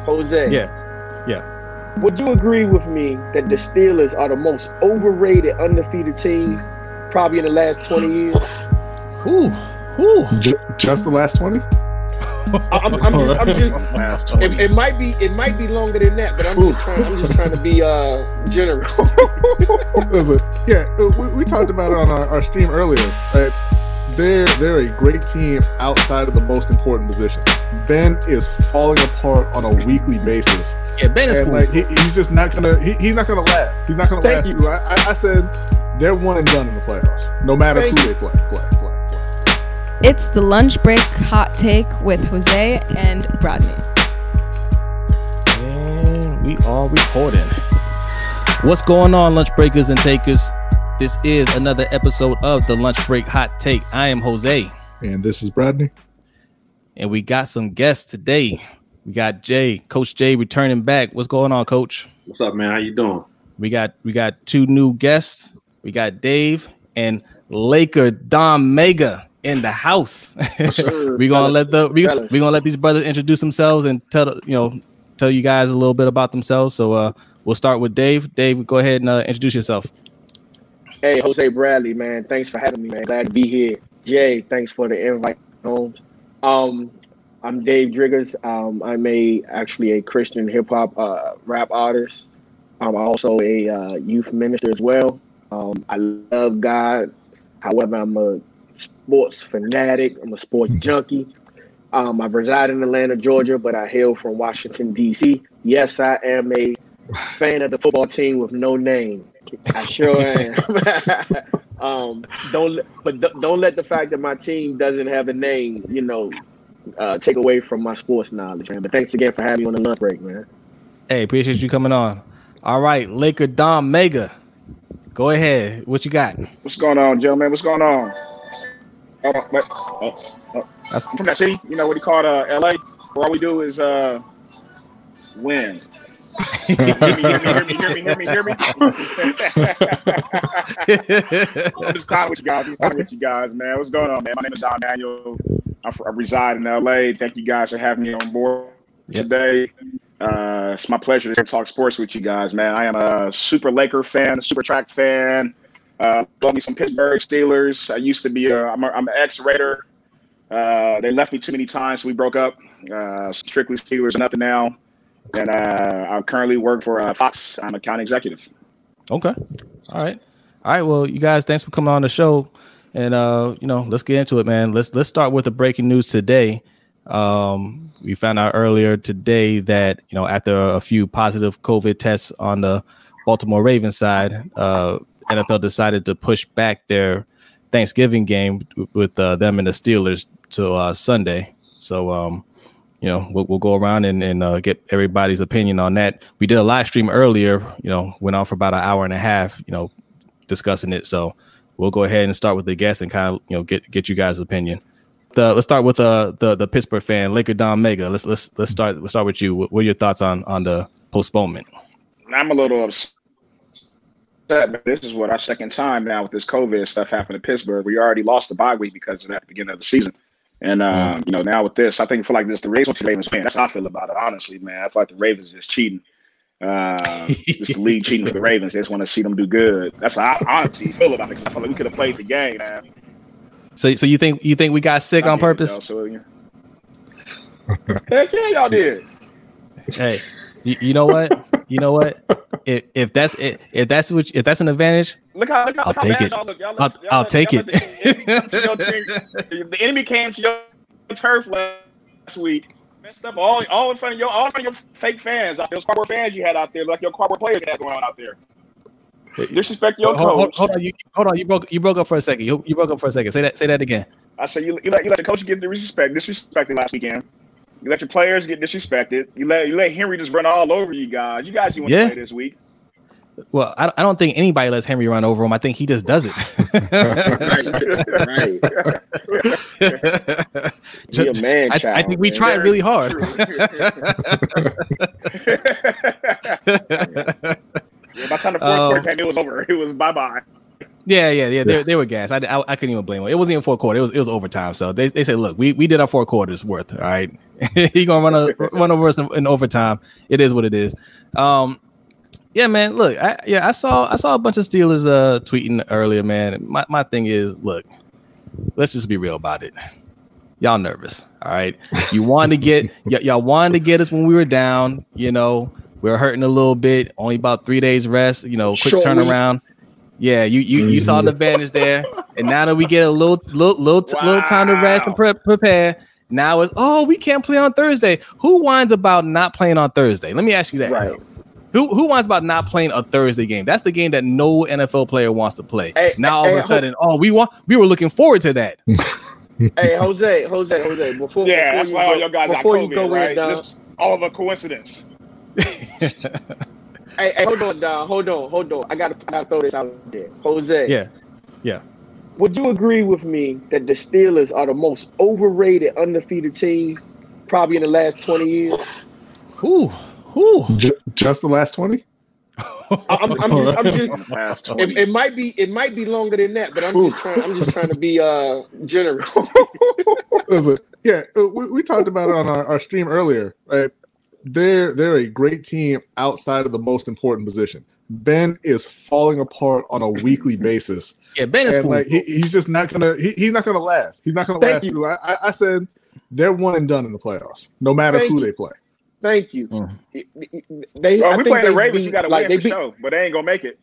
Jose. Yeah. Yeah. Would you agree with me that the Steelers are the most overrated, undefeated team probably in the last 20 years? Ooh. Ooh. Just the last 20? I'm just it might be longer than that, but I'm just trying to be generous. Listen, yeah, we talked about it on our stream earlier. Right? They're a great team outside of the most important position. Ben is falling apart on a weekly basis. Yeah, Ben is cool. He's just not gonna. He's not gonna last. He's not gonna last. Thank you. I said they're one and done in the playoffs, no matter who they play. It's the Lunch Break Hot Take with Jose and Rodney. And we are recording. What's going on, Lunch Breakers and Takers? This is another episode of the Lunch Break Hot Take. I am Jose. And this is Rodney. And we got some guests today. We got Jay, Coach Jay returning back. What's going on, Coach? What's up, man? How you doing? We got two new guests. We got Dave and Laker Don Mega. In the house. Sure. we're gonna let these brothers introduce themselves and tell you guys a little bit about themselves. So we'll start with Dave. Dave, go ahead and introduce yourself. Hey, Jose Bradley, man. Thanks for having me, man. Glad to be here. Jay, thanks for the invite. I'm Dave Driggers. I'm actually a Christian hip hop rap artist. I'm also a youth minister as well. I love God. However, I'm a sports fanatic. I'm a sports junkie. I reside in Atlanta, Georgia, but I hail from Washington, D.C. Yes, I am a fan of the football team with no name. I sure am. Don't let the fact that my team doesn't have a name, take away from my sports knowledge, man. But thanks again for having me on the lunch break, man. Hey, appreciate you coming on. All right, Laker Don Mega, go ahead. What you got? What's going on, Joe, man? What's going on? I'm from that city, what he called LA, where all we do is win. hear me. I'm just kind of with you guys, man. What's going on, man? My name is Don Manuel. I reside in LA. Thank you guys for having me on board today. It's my pleasure to talk sports with you guys, man. I am a super Laker fan, super track fan. Love me some Pittsburgh Steelers. I used to be I'm an ex-Raider. They left me too many times, so we broke up. Strictly Steelers, nothing now. And I currently work for Fox. I'm a county executive. Okay. All right. Well, you guys, thanks for coming on the show. And let's get into it, man. Let's start with the breaking news today. We found out earlier today that after a few positive COVID tests on the Baltimore Ravens side, NFL decided to push back their Thanksgiving game with them and the Steelers to Sunday. So, we'll go around and get everybody's opinion on that. We did a live stream earlier, went on for about an hour and a half, discussing it. So we'll go ahead and start with the guests and kind of, get you guys' opinion. Let's start with the Pittsburgh fan, Laker Don Mega. Let's start with you. What are your thoughts on the postponement? I'm a little upset. This is our second time now with this COVID stuff happened in Pittsburgh. We already lost the bye week because of that at the beginning of the season. And, now with this, I think feel like this, the Ravens playing. That's how I feel about it, honestly, man. I feel like the Ravens is cheating. Just the league cheating for the Ravens. They just want to see them do good. That's how I honestly feel about it. I feel like we could have played the game, man. So you think we got sick on purpose? Heck yeah, y'all did. Hey, you know what? If that's an advantage, look how I'll take it. I'll take it. The enemy came to your turf last week, messed up all in front of your fake fans, those cardboard fans you had out there, like your cardboard players you had going on out there. Disrespect your coach. Hold on. You broke up for a second. You broke up for a second. Say that again. I said you let the coach get the disrespected last weekend. You let your players get disrespected. You let Henry just run all over you guys. You guys didn't want to play this week. Well, I don't think anybody lets Henry run over him. I think he just does it. Right. Be a man child, I think we tried really hard. By the time the fourth quarter came, it was over. It was bye-bye. Yeah. They were gassed. I couldn't even blame them. It wasn't even fourth quarter. It was overtime. So they said, look, we did our four quarters worth. All right, you gonna run over us in overtime. It is what it is. Yeah, man. Look, I saw a bunch of Steelers tweeting earlier, man. My thing is, look, let's just be real about it. Y'all nervous, all right? You wanted to get y'all wanted to get us when we were down. You know, we were hurting a little bit. Only about 3 days rest. You know, quick turnaround. Yeah, you saw the advantage there, and now that we get a little time to rest and prepare, now it's we can't play on Thursday. Who whines about not playing on Thursday? Let me ask you that. Right. Who whines about not playing a Thursday game? That's the game that no NFL player wants to play. Hey, now all of a sudden, we were looking forward to that. Hey, Jose, before you go in, it's all of a coincidence. Hey, hold on. I gotta throw this out there. Jose. Yeah. Would you agree with me that the Steelers are the most overrated, undefeated team probably in the last 20 years? Who? Just the last 20? I'm just last 20. It might be longer than that, but I'm just trying to be generous. Listen, yeah, we talked about it on our stream earlier, right? They're a great team outside of the most important position. Ben is falling apart on a weekly basis. Yeah, Ben is cool. Like he's just not gonna. He's not gonna last. He's not gonna last. Thank you. I said they're one and done in the playoffs, no matter who they play. Thank you. Mm. We play the Ravens. You got to win for show, but they ain't gonna make it.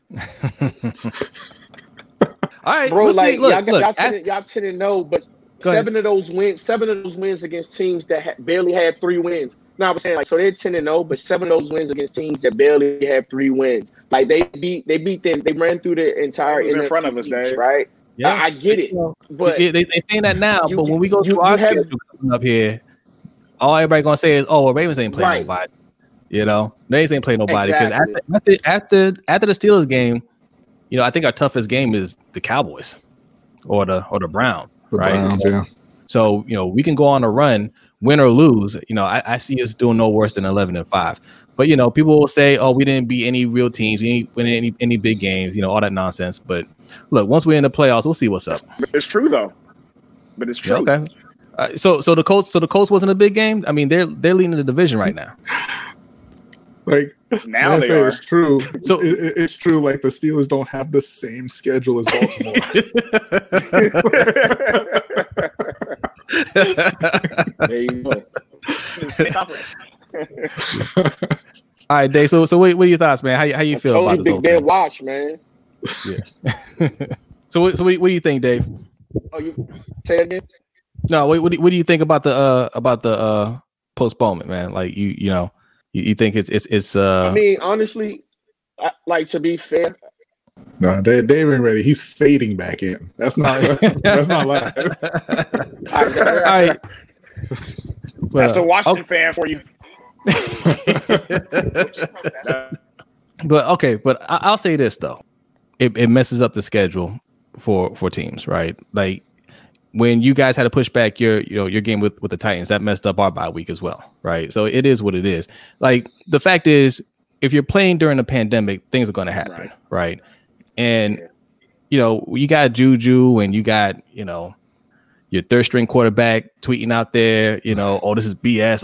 All right, bro. Y'all 10-0, but seven of those wins against teams that barely had three wins. No, I'm saying they're 10-0, but seven of those wins against teams that barely have three wins. Like they beat them. They ran through the entire NFC in front of us, Dave. Right? Yeah, I get it. But they saying that now. But when we go through our schedule coming up here, all everybody gonna say is, Ravens ain't playing nobody. You know, Ravens ain't playing nobody because after the Steelers game, you know, I think our toughest game is the Cowboys or the Browns. Browns, yeah. So, you know, we can go on a run, win or lose. You know, I see us doing no worse than 11-5. But, you know, people will say, we didn't beat any real teams. We didn't win any big games, you know, all that nonsense. But, look, once we're in the playoffs, we'll see what's up. It's true, though. But it's true. Yeah, okay. So the Colts wasn't a big game? I mean, they're leading the division right now. Like, now they are. It's true. So it's true. Like, the Steelers don't have the same schedule as Baltimore. There you go. All right, Dave. So what are your thoughts, man? How you feel about this? Big Ben watch, man. Yeah. So what do you think, Dave? Oh, you say that again? No. What do you think about the postponement, man? Like you think it's. I mean, honestly, to be fair. No, Dave ain't ready. He's fading back in. That's not live. All right. That's the Washington fan for you. But I'll say this though, it messes up the schedule for teams, right? Like when you guys had to push back your game with the Titans, that messed up our bye week as well, right? So it is what it is. Like the fact is, if you're playing during a pandemic, things are going to happen, right? And, you know, you got Juju and you got, you know, your third string quarterback tweeting out there, you know, this is BS.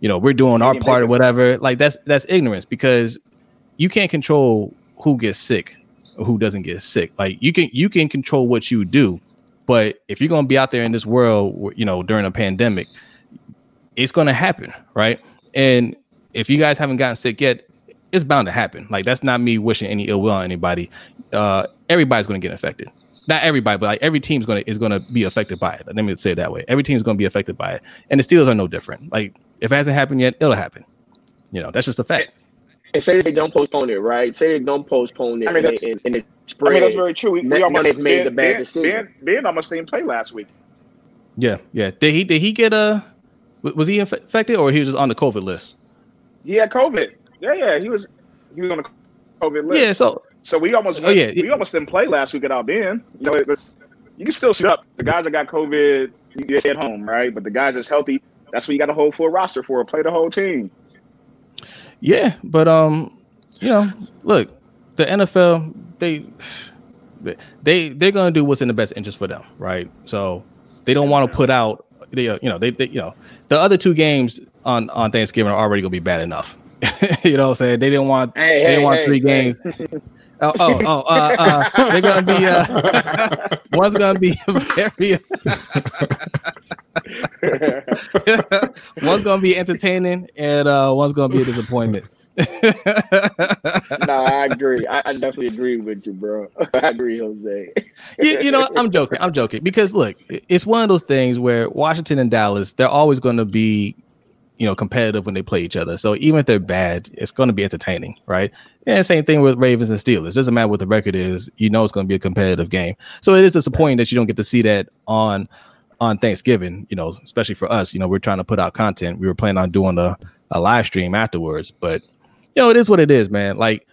You know, we're doing our part or whatever. Like that's ignorance because you can't control who gets sick or who doesn't get sick. Like you can control what you do, but if you're going to be out there in this world, you know, during a pandemic, it's going to happen. Right. And if you guys haven't gotten sick yet, it's bound to happen. Like that's not me wishing any ill will on anybody. Everybody's going to get affected. Not everybody, but like every team's is gonna be affected by it. Let me say it that way. Every team's gonna be affected by it, and the Steelers are no different. Like if it hasn't happened yet, it'll happen. You know, that's just a fact. And say they don't postpone it, right? Say they don't postpone it. I mean, and it spreads. I mean, that's very true. We almost made the bad decision. Ben almost didn't play last week. Yeah. Did he get was he infected or he was just on the COVID list? He had COVID. Yeah. He was on the COVID list. Yeah, so we almost didn't play last week without Ben. You know, you can still shoot up. The guys that got COVID, they stay at home, right? But the guys that's healthy, that's what you got a whole full roster for. Play the whole team. Yeah, but you know, look, the NFL, they they're gonna do what's in the best interest for them, right? So they don't want to put out, the other two games on Thanksgiving are already gonna be bad enough. You know what I'm saying? They didn't want three games. They're gonna be one's gonna be very one's gonna be entertaining and one's gonna be a disappointment. No, I agree. I definitely agree with you, bro. I agree, Jose. I'm joking because look, it's one of those things where Washington and Dallas, they're always going to be, competitive when they play each other. So even if they're bad, it's going to be entertaining, right? And same thing with Ravens and Steelers. It doesn't matter what the record is. It's going to be a competitive game. So it is disappointing that you don't get to see that on Thanksgiving. Especially for us. We're trying to put out content. We were planning on doing a live stream afterwards, but. It is what it is, man. Like,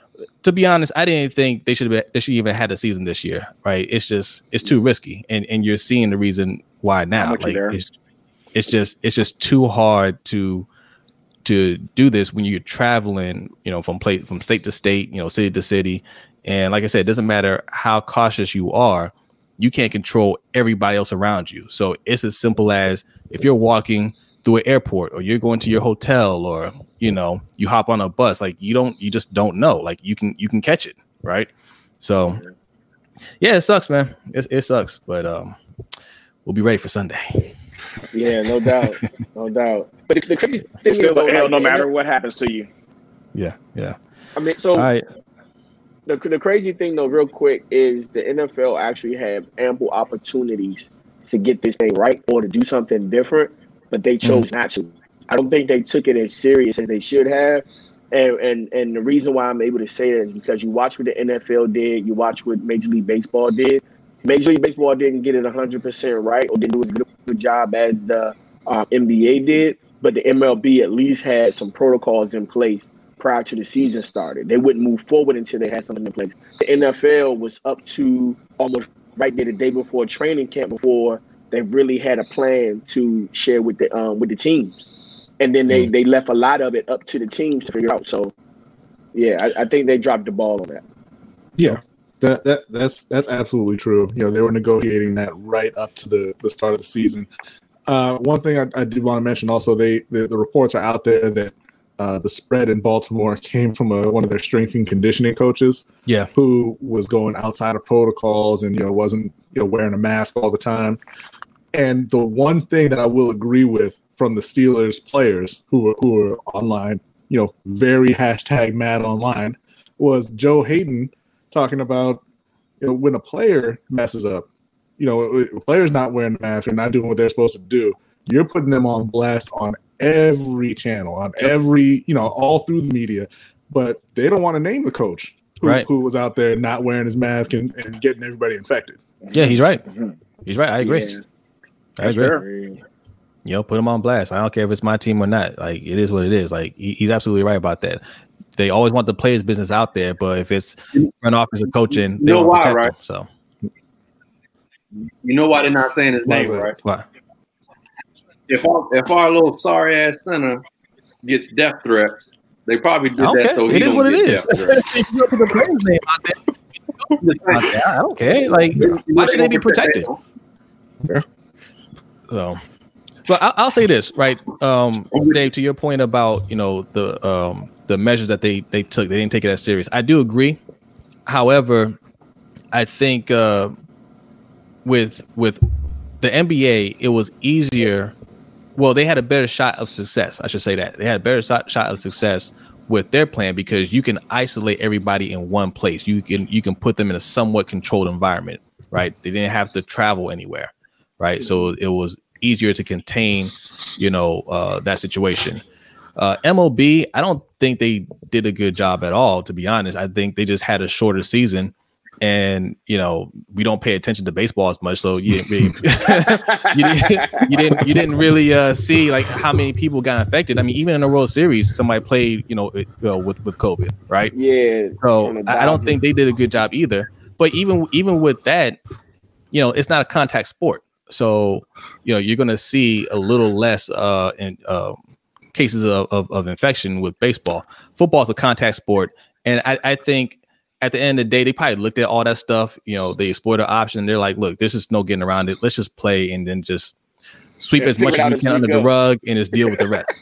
to be honest, I didn't think they should even had a season this year, right? It's just too risky, and you're seeing the reason why now. Like, it's just too hard to do this when you're traveling, from state to state, city to city, and like I said, it doesn't matter how cautious you are, you can't control everybody else around you. So it's as simple as if you're walking through an airport or you're going to your hotel or you hop on a bus, like you just don't know, like you can catch it, right? So yeah, it sucks, man. It sucks, but we'll be ready for Sunday. Yeah, no doubt. But the crazy thing is no matter what happens to you. Yeah I mean, so right. The crazy thing though, real quick, is the NFL actually have ample opportunities to get this thing right or to do something different, but they chose not to. I don't think they took it as serious as they should have. And the reason why I'm able to say that is because you watch what the NFL did, you watch what Major League Baseball did. Major League Baseball didn't get it 100% right or didn't do as good a job as the NBA did, but the MLB at least had some protocols in place prior to the season started. They wouldn't move forward until they had something in place. The NFL was up to almost right there the day before training camp before they really had a plan to share with the teams. And then they left a lot of it up to the teams to figure out. So, yeah, I think they dropped the ball on that. Yeah, that's absolutely true. They were negotiating that right up to the start of the season. One thing I did want to mention also, the reports are out there that the spread in Baltimore came from one of their strength and conditioning coaches, who was going outside of protocols and wasn't wearing a mask all the time. And the one thing that I will agree with from the Steelers players who were online, very #MadOnline, was Joe Hayden talking about, when a player messes up, a player's not wearing a mask or not doing what they're supposed to do, you're putting them on blast on every channel, on every, all through the media, but they don't want to name the coach who was out there not wearing his mask and getting everybody infected. Yeah, he's right. He's right. I agree. Yeah. I agree. Put him on blast. I don't care if it's my team or not. Like, it is what it is. Like, he's absolutely right about that. They always want the players' business out there, but if it's front office and coaching, they won't protect them. So, you know why they're not saying his name, right? Why? If our little sorry ass center gets death threats, they probably did that. So it is what it is. If you put the players' name out there, I don't care. Like, why should they be protected? Yeah. So, but I'll say this, right, Dave, to your point about the measures that they took, they didn't take it as serious. I do agree. However, I think with the NBA, it was easier. Well, they had a better shot of success. I should say that they had a better shot of success with their plan because you can isolate everybody in one place. You can put them in a somewhat controlled environment, right? They didn't have to travel anywhere. Right. So it was easier to contain, that situation. MLB, I don't think they did a good job at all, to be honest. I think they just had a shorter season and, we don't pay attention to baseball as much. So you didn't really see like how many people got infected. I mean, even in the World Series, somebody played, with COVID. Right. Yeah. So I don't think they did a good job either. But even with that, it's not a contact sport. So, you're going to see a little less in cases of infection with baseball. Football is a contact sport. And I think at the end of the day, they probably looked at all that stuff. You know, they explored the option. They're like, look, there's just no getting around it. Let's just play and then just sweep as much as we can under the rug and just deal with the rest.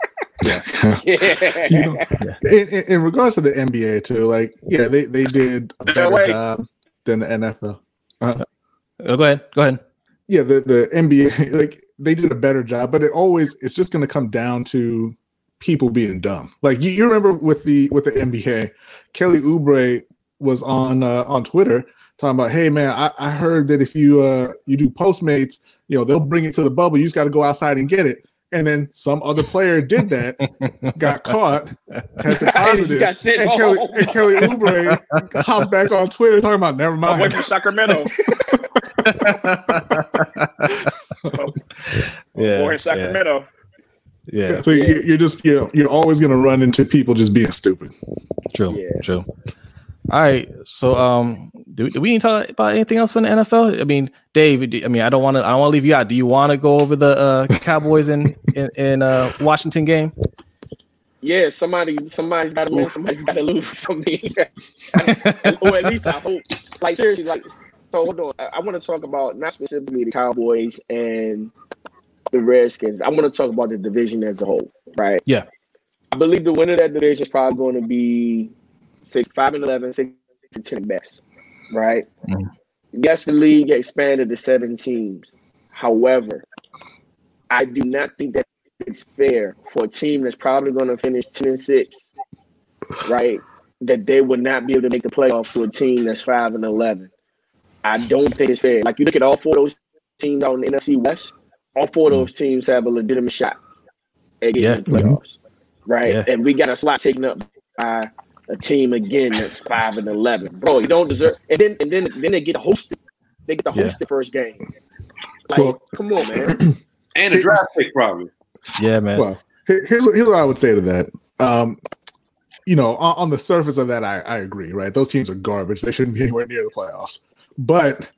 You know, in regards to the NBA too, like, they did a better job than the NFL. Go ahead. Yeah, the NBA, like, they did a better job, but it's just going to come down to people being dumb. Like, you remember with the NBA, Kelly Oubre was on Twitter talking about, hey man, I heard that if you do Postmates, you know, they'll bring it to the bubble. You just got to go outside and get it. And then some other player did that, got caught, tested positive, and Kelly Oubre hopped back on Twitter talking about, never mind. I went to Sacramento. Or in Sacramento. Yeah. So you're just, you know, you're always going to run into people just being stupid. True. All right. So, do we need to talk about anything else from the NFL? I mean, Dave, I don't want to leave you out. Do you want to go over the Cowboys in Washington game? Yeah, somebody's got to win. Somebody's got to lose. Something, or at least I hope. Like, seriously, like, so hold on. I want to talk about not specifically the Cowboys and the Redskins. I want to talk about the division as a whole, right? Yeah. I believe the winner of that division is probably going to be 5-11, 6-10 best, right? Mm. Yes, the league expanded to 7 teams. However, I do not think that it's fair for a team that's probably going to finish 10-6, right, that they would not be able to make the playoffs to a team that's 5-11. I don't think it's fair. Like, you look at all 4 of those teams out in the NFC West, all 4 of those teams have a legitimate shot at getting the playoffs, right? Yeah. And we got a slot taken up by a team again that's 5-11, bro. You don't deserve. And then they get hosted. They get to host the first game. Like, well, come on, man. And a draft pick probably. Yeah, man. Well, here's what I would say to that. You know, on the surface of that, I agree. Right, those teams are garbage. They shouldn't be anywhere near the playoffs. But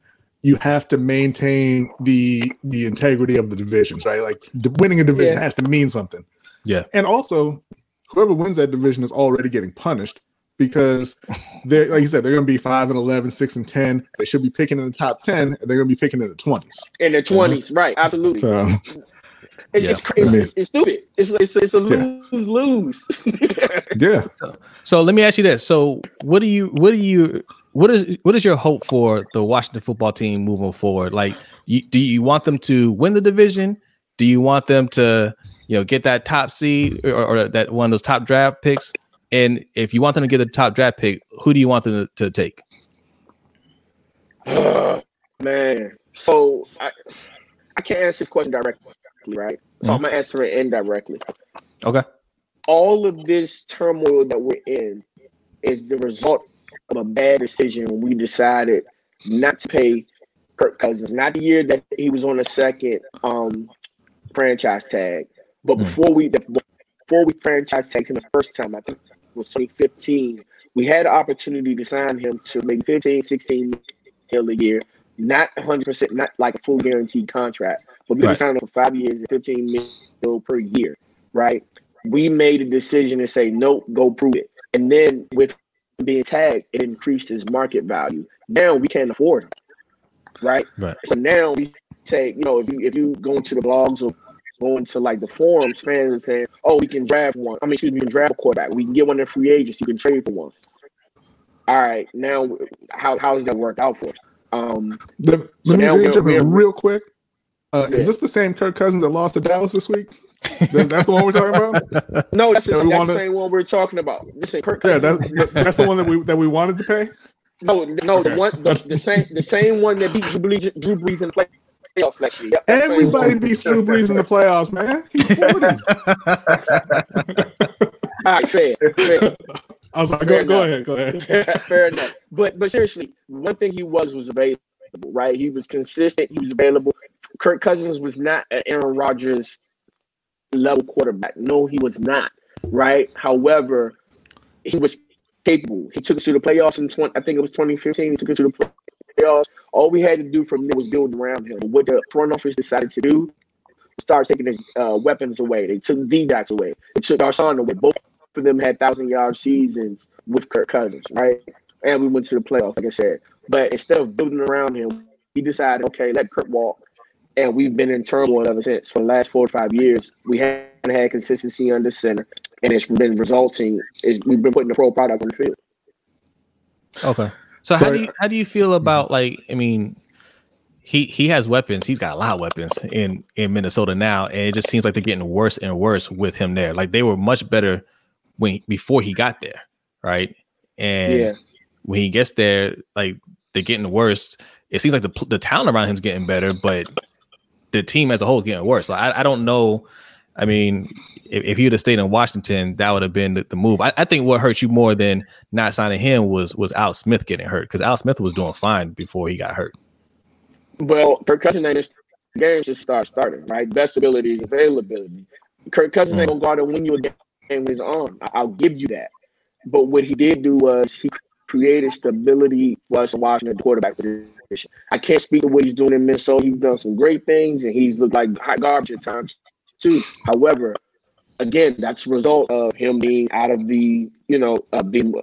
you have to maintain the integrity of the divisions, right? Like, winning a division has to mean something. Yeah, and also, whoever wins that division is already getting punished because they're, like you said, they're going to be 5-11, 6-10. They should be picking in the top 10. And they're going to be picking in the 20s. In the 20s, right? Absolutely. So, it's crazy. I mean, it's stupid. It's a lose. Yeah. So let me ask you this. So what is your hope for the Washington football team moving forward? Like, do you want them to win the division? Do you want them to, you know, get that top seed or that one of those top draft picks? And if you want them to get a top draft pick, who do you want them to take? Man, so I can't answer this question directly, right? So I'm gonna answer it indirectly. Okay. All of this turmoil that we're in is the result of a bad decision. We decided not to pay Kirk Cousins, not the year that he was on the second franchise tag. But before we franchise tagged him the first time, I think it was 2015, we had an opportunity to sign him to maybe 15, 16 million a year, not 100%, not like a full guaranteed contract, but we signed him for 5 years and 15 million per year, right? We made a decision to say, nope, go prove it. And then with being tagged, it increased his market value. Now we can't afford him, right? So now we say, you know, if you go into the blogs or going to like the forums, fans and saying, "Oh, we can draft one. I mean, excuse me, we can draft a quarterback. We can get one in free agents. You can trade for one." All right, now how does that work out for us? Let me interrupt real quick. Is this the same Kirk Cousins that lost to Dallas this week? That's the one we're talking about. No, that's the same one we're talking about. This ain't Kirk Cousins. Yeah, that's the one that we wanted to pay. No, okay. the same one that beat Drew Brees in play. Yep, everybody beats Drew Brees in the playoffs, man. He's 40. All right, fair. I was like, go ahead. Fair enough. But seriously, one thing he was available, right? He was consistent. He was available. Kirk Cousins was not an Aaron Rodgers level quarterback. No, he was not, right? However, he was capable. He took us to the playoffs in 2015. He took us to the playoffs. All we had to do from there was build around him. What the front office decided to do was start taking his weapons away. They took D-Dots away. They took Darson away. Both of them had 1,000-yard seasons with Kirk Cousins, right? and we went to the playoffs, like I said. But instead of building around him, we decided, okay, let Kirk walk. And we've been in turmoil ever since. For the last 4 or 5 years, we haven't had consistency under center, and it's been resulting. We've been putting a pro product on the field. Okay. So how do you feel about, like, I mean, he has weapons. He's got a lot of weapons in Minnesota now, and it just seems like they're getting worse and worse with him there. Like, they were much better before he got there, right? And when he gets there, like, they're getting worse. It seems like the talent around him is getting better, but the team as a whole is getting worse. So I don't know. I mean, if he would have stayed in Washington, that would have been the move. I think what hurt you more than not signing him was Al Smith getting hurt, because Al Smith was doing fine before he got hurt. Well, Kirk Cousins ain't games just starting, right? Best ability is availability. Kirk Cousins ain't going to go out and win you a game with his arm. I'll give you that. But what he did do was he created stability for us in Washington quarterback position. I can't speak to what he's doing in Minnesota. He's done some great things, and he's looked like hot garbage at times too. However, again, that's a result of him being out of the, you know, being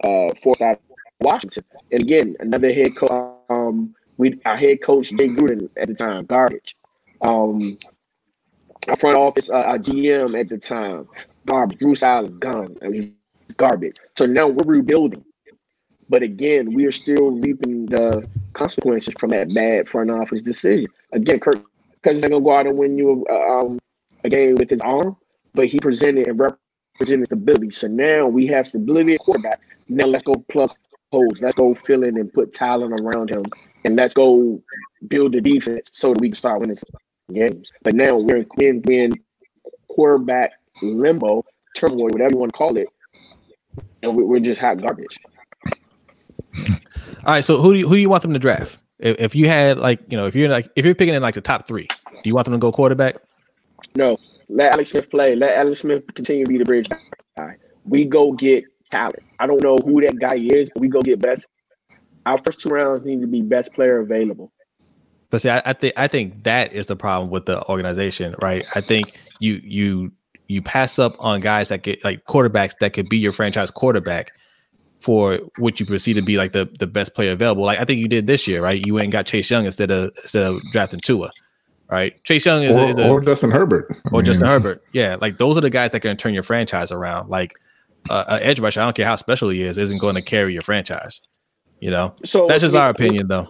forced out of Washington. And again, another head coach. Our head coach, Jay Gruden, at the time, garbage. Our front office, our GM at the time, garbage. Bruce Allen, gone. I mean, he's garbage. So now we're rebuilding. But again, we are still reaping the consequences from that bad front office decision. Again, Kirk Cousins ain't going to go out and win you a game with his arm, but he presented and represented stability. So now we have stability at quarterback. Now let's go plug holes. Let's go fill in and put talent around him. And let's go build the defense so that we can start winning games. But now we're in quarterback limbo, turmoil, whatever you want to call it, and we're just hot garbage. All right. So who do you want them to draft? If you had, like, you know, if you're picking in, like, the top three, do you want them to go quarterback? No. Let Alex Smith play. Let Alex Smith continue to be the bridge guy. We go get talent. I don't know who that guy is, but we go get best. Our first 2 rounds need to be best player available. But see, I think that is the problem with the organization, right? I think you pass up on guys that get, like, quarterbacks that could be your franchise quarterback for what you perceive to be, like, the best player available. Like, I think you did this year, right? You went and got Chase Young instead of drafting Tua, right? Chase Young or Justin Herbert. Or Justin Herbert. Yeah, like, those are the guys that can turn your franchise around. Like, an edge rusher, I don't care how special he is, isn't going to carry your franchise. You know, so that's just our opinion, though.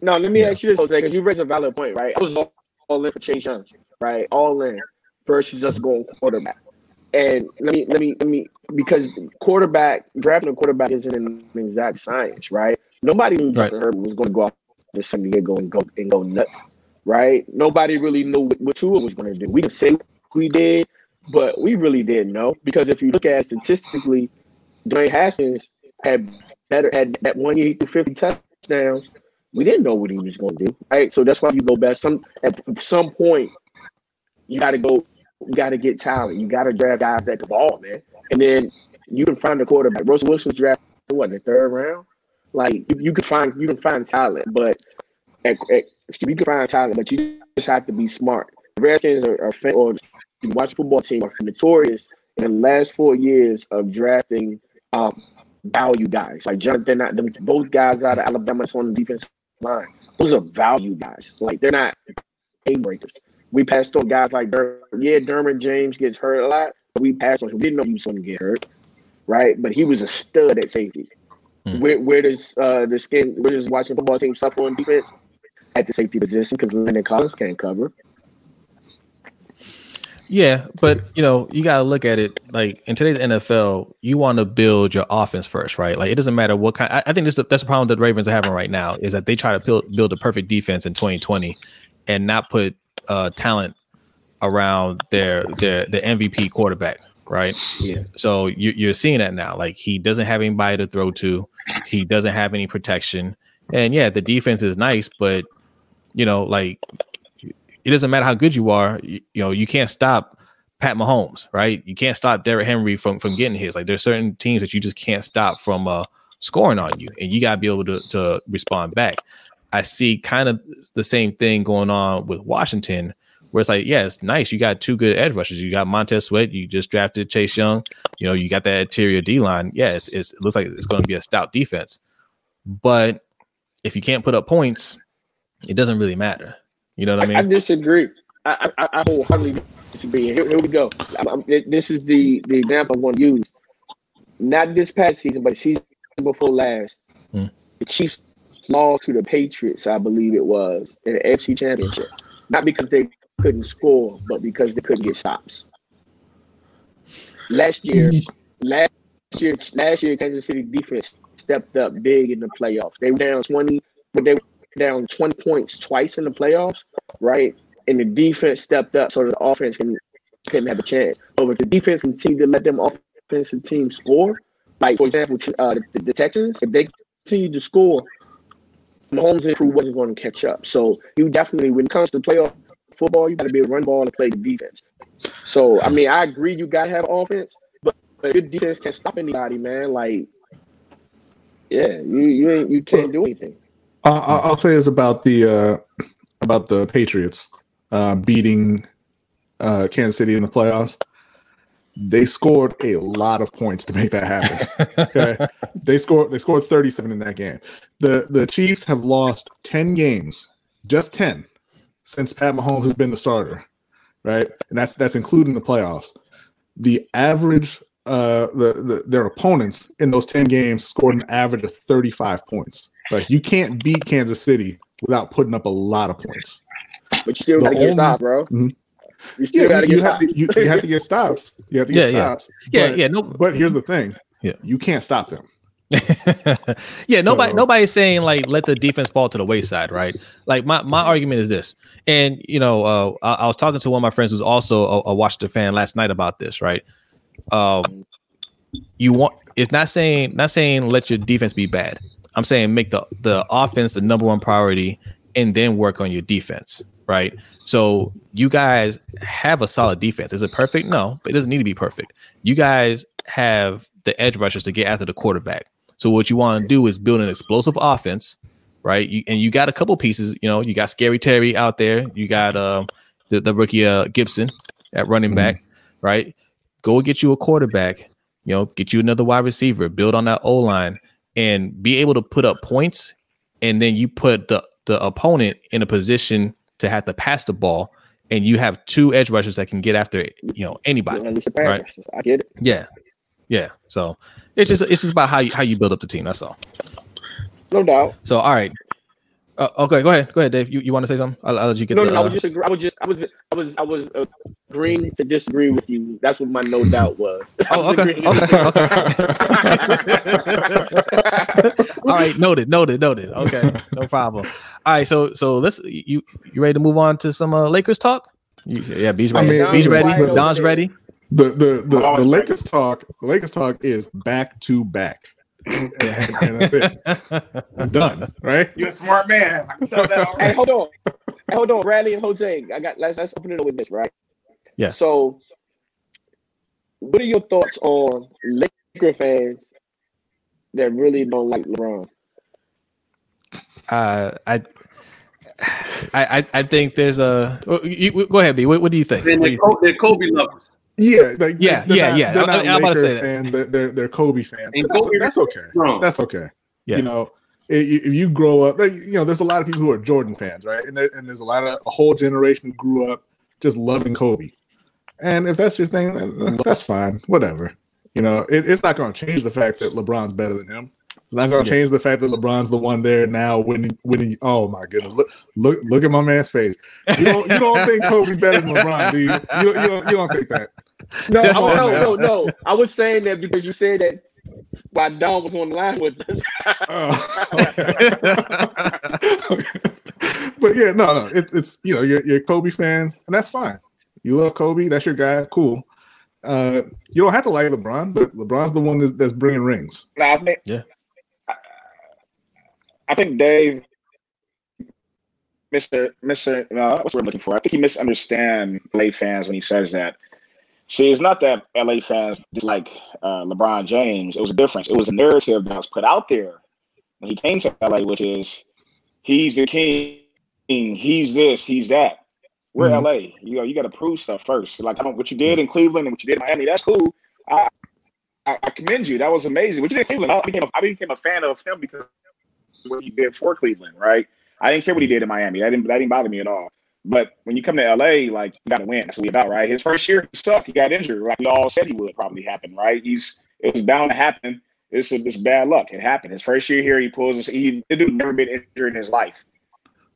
No, let me ask you this, Jose, because you raised a valid point, right? I was all in for Chase Young, right? All in versus just going quarterback. And let me, because drafting a quarterback isn't an exact science, right? Nobody knew Justin Herbert was going to go out to San Diego and go nuts, right? Nobody really knew what Tua was going to do. We can say we did, but we really didn't know, because if you look at it statistically, Dwayne Haskins had that 1 year 50 touchdowns. We didn't know what he was going to do, right? So that's why you go back. At some point, you got to go. You got to get talent. You got to draft guys at the ball, man. And then you can find a quarterback. Russell Wilson was drafted in the 3rd round. Like, you can find talent, but you can find talent, but you just have to be smart. The Redskins or you watch football team are notorious in the last 4 years of drafting. Value guys like Jonathan, both guys out of Alabama on the defensive line. Those are value guys. Like, they're not game breakers. We passed on guys like Derrick. Yeah, Derrick James gets hurt a lot, but we passed on him. We didn't know he was going to get hurt, right? But he was a stud at safety. Mm-hmm. Where does watching football team suffer on defense? At the safety position, because Landon Collins can't cover. Yeah, but, you know, you got to look at it, like, in today's NFL, you want to build your offense first, right? Like, it doesn't matter what kind. I think that's the problem that the Ravens are having right now, is that they try to build a perfect defense in 2020 and not put talent around their MVP quarterback, right? Yeah. So you're seeing that now. Like, he doesn't have anybody to throw to. He doesn't have any protection. And, yeah, the defense is nice, but, you know, like, it doesn't matter how good you are. You know, you can't stop Pat Mahomes, right? You can't stop Derrick Henry from getting his. Like, there's certain teams that you just can't stop from scoring on you, and you got to be able to respond back. I see kind of the same thing going on with Washington, where it's like, yeah, it's nice. You got 2 good edge rushers. You got Montez Sweat. You just drafted Chase Young. You know, you got that interior D line. Yeah, it looks like it's going to be a stout defense. But if you can't put up points, it doesn't really matter. You know what I mean? I disagree. I wholeheartedly disagree. Here we go. This is the example I want to use. Not this past season, but season before last. Mm. The Chiefs lost to the Patriots, I believe it was, in the AFC Championship. Not because they couldn't score, but because they couldn't get stops. Last year, Kansas City defense stepped up big in the playoffs. They were down 20, but they were down 20 points twice in the playoffs, right? And the defense stepped up so the offense can have a chance. But if the defense continued to let them offensive team score, like, for example, the Texans, if they continue to score, Mahomes and crew wasn't going to catch up. So you definitely, when it comes to playoff football, you got to be a run ball and play the defense. So, I mean, I agree you got to have offense, but your defense can't stop anybody, man. Like, yeah, you can't do anything. I'll say this about the Patriots beating Kansas City in the playoffs. They scored a lot of points to make that happen. Okay, they scored 37 in that game. The Chiefs have lost 10 games, just 10, since Pat Mahomes has been the starter, right? And that's including the playoffs. The average, their opponents in those 10 games scored an average of 35 points. Like, you can't beat Kansas City without putting up a lot of points. But you still got to get stopped, bro. Mm-hmm. You have to get stops. You have to get stops. Yeah, but, no, but here's the thing. Yeah. You can't stop them. Nobody's saying, like, let the defense fall to the wayside, right? Like, my argument is this. And, you know, I was talking to one of my friends who's also a Washington fan last night about this, right? It's not saying let your defense be bad. I'm saying make the offense the number one priority and then work on your defense, right? So you guys have a solid defense. Is it perfect? No, but it doesn't need to be perfect. You guys have the edge rushers to get after the quarterback. So what you want to do is build an explosive offense, right? You got a couple pieces. You know, you got Scary Terry out there. You got the rookie Gibson at running back, right? Go get you a quarterback. You know, get you another wide receiver. Build on that O-line and be able to put up points. And then you put the opponent in a position to have to pass the ball, and you have two edge rushers that can get after, you know, anybody. Right? I get it. Yeah. So it's just about how you build up the team. That's all. No doubt. So all right. Okay, go ahead, Dave. You want to say something? I'll let you get. No, I would just agree. I was agreeing to disagree with you. That's what my no doubt was. Okay. All right, noted. Okay, no problem. All right, so let's you ready to move on to some Lakers talk? Yeah, B's ready. B's ready. Don's ready. The Lakers talk. Lakers talk is back to back. And that's it. I'm done, right? You're a smart man. I can tell that already. Hey, hold on, Bradley and Jose. Let's open it up with this, right? Yeah. So, what are your thoughts on Laker fans that really don't like LeBron? I think there's a. Go ahead, B. What do you think? They're Kobe lovers. Yeah, like, yeah. They're not Lakers fans. They're Kobe fans. That's okay. Wrong. That's okay. Yeah. You know, if you grow up, like, you know, there's a lot of people who are Jordan fans, right? And there's a whole generation who grew up just loving Kobe. And if that's your thing, that's fine. Whatever. You know, it's not going to change the fact that LeBron's better than him. It's not going to change the fact that LeBron's the one there now winning. Oh my goodness! Look at my man's face. You don't think Kobe's better than LeBron, do you? You don't think that? No. I was saying that because you said that while Don was on the line with us. Okay. But yeah, no. It's you know, you're Kobe fans, and that's fine. You love Kobe. That's your guy. Cool. You don't have to like LeBron, but LeBron's the one that's bringing rings. I think Dave, what's what I'm looking for? I think he misunderstands LA fans when he says that. See, it's not that LA fans dislike LeBron James. It was a difference. It was a narrative that was put out there when he came to LA, which is he's the king, he's this, he's that. We're LA. You know, you got to prove stuff first. Like, what you did in Cleveland and what you did in Miami, that's cool. I commend you. That was amazing. What you did in Cleveland, I became a fan of him because what he did for Cleveland, right? I didn't care what he did in Miami. That didn't bother me at all. But when you come to LA, like, you got to win. That's what we about, right? His first year, he sucked. He got injured. Like we all said, he would probably happen, right? It was bound to happen. It's bad luck. It happened. His first year here, he pulls us. The dude never been injured in his life.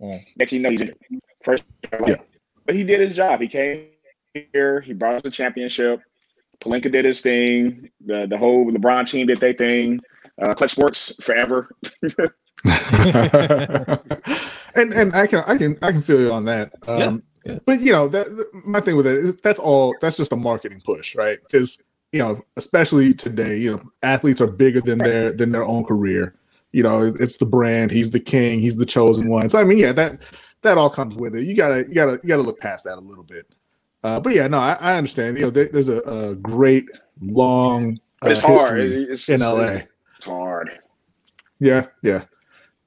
Next, you know, he's injured. First year, like, yeah. But he did his job. He came here. He brought us the championship. Pelinka did his thing. The whole LeBron team did their thing. Clutch Sports forever. and I can feel you on that. Yeah. But you know, my thing with it is that's just a marketing push, right? Because you know, especially today, you know, athletes are bigger than their own career. You know, it's the brand. He's the king. He's the chosen one. So I mean, yeah, that all comes with it. You gotta look past that a little bit. But yeah, no, I understand. You know, there's a great long history in LA. It's hard. Yeah.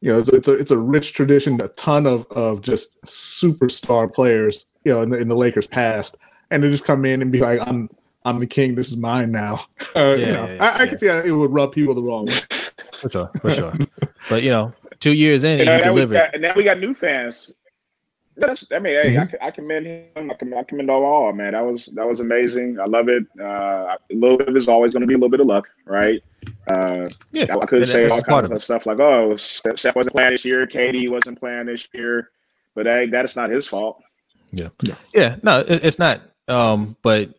You know, it's a rich tradition, a ton of just superstar players, you know, in the Lakers past, and they just come in and be like, I'm the king, this is mine now. I can see how it would rub people the wrong way. For sure. But you know, 2 years in, he delivered. And now we got new fans. I commend him. I commend all, man. That was amazing. I love it. A little bit is always going to be a little bit of luck, right? I couldn't say all kinds of stuff like, oh, Steph wasn't playing this year, KD wasn't playing this year, but that is not his fault. Yeah. No, it's not. But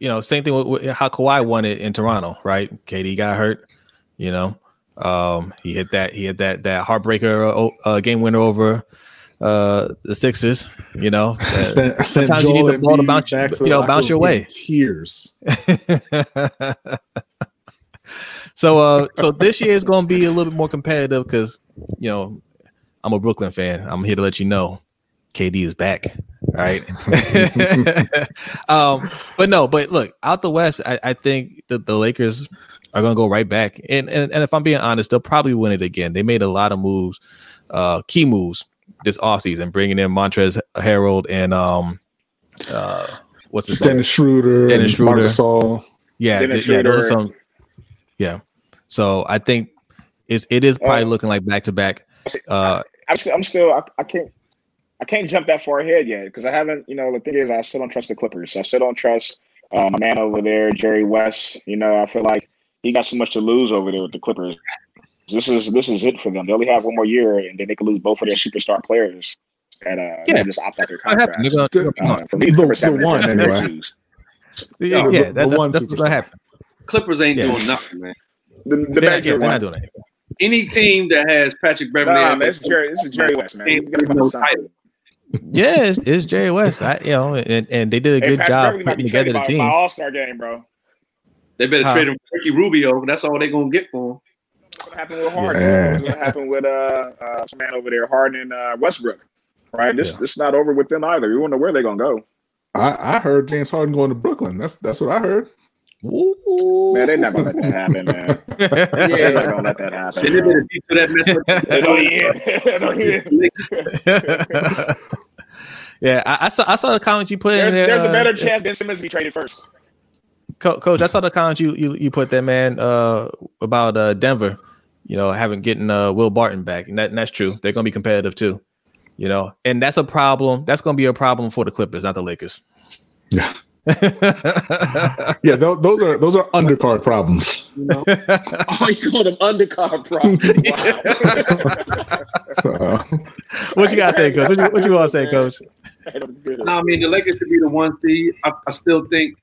you know, same thing with how Kawhi won it in Toronto, right? KD got hurt. You know, he hit that heartbreaker game winner over. The Sixers, you know, sometimes you need the ball to bounce your way. Tears. So this year is going to be a little bit more competitive because, you know, I'm a Brooklyn fan. I'm here to let you know KD is back. All right. But look, out the West, I think that the Lakers are going to go right back. And if I'm being honest, they'll probably win it again. They made a lot of moves, key moves this offseason, bringing in Montrezl Harrell and what's his name? Dennis Schroeder. Marc Gasol. Those are some. Yeah. So I think it is probably looking like back to back. I can't jump that far ahead yet because I haven't. You know, the thing is, I still don't trust the Clippers. I still don't trust my man over there, Jerry West. You know, I feel like he got so much to lose over there with the Clippers. This is it for them. They only have one more year, and then they can lose both of their superstar players. And just opt out their contract. The one anyway. That's what happened. Clippers ain't doing nothing, man. They're not doing anything. Any team that has Patrick Beverly, this is Jerry West, man. Yeah, it's Jerry West. And they did a good job putting together the team. My All-Star game, bro. They better trade him for Ricky Rubio. That's all they're gonna get for him. What happened with Harden? Yeah. What happened with some man over there, Harden and Westbrook? Right, this is not over with them either. You wonder where they're gonna go. I heard James Harden going to Brooklyn. That's what I heard. Ooh. Man, they're not gonna let that happen, man. They're not gonna let that happen. Yeah, I saw the comment you put in there. There's a better chance Ben Simmons be traded first. Coach, I saw the comment you put there, man, about Denver, you know, getting Will Barton back. And that's true. They're going to be competitive too, you know. And that's a problem. That's going to be a problem for the Clippers, not the Lakers. Yeah. Those are undercard problems. You know? Oh, you call them undercard problems. Wow. What you got to say, Coach? What you want to say, Coach? No, I mean, the Lakers should be the one seed. I still think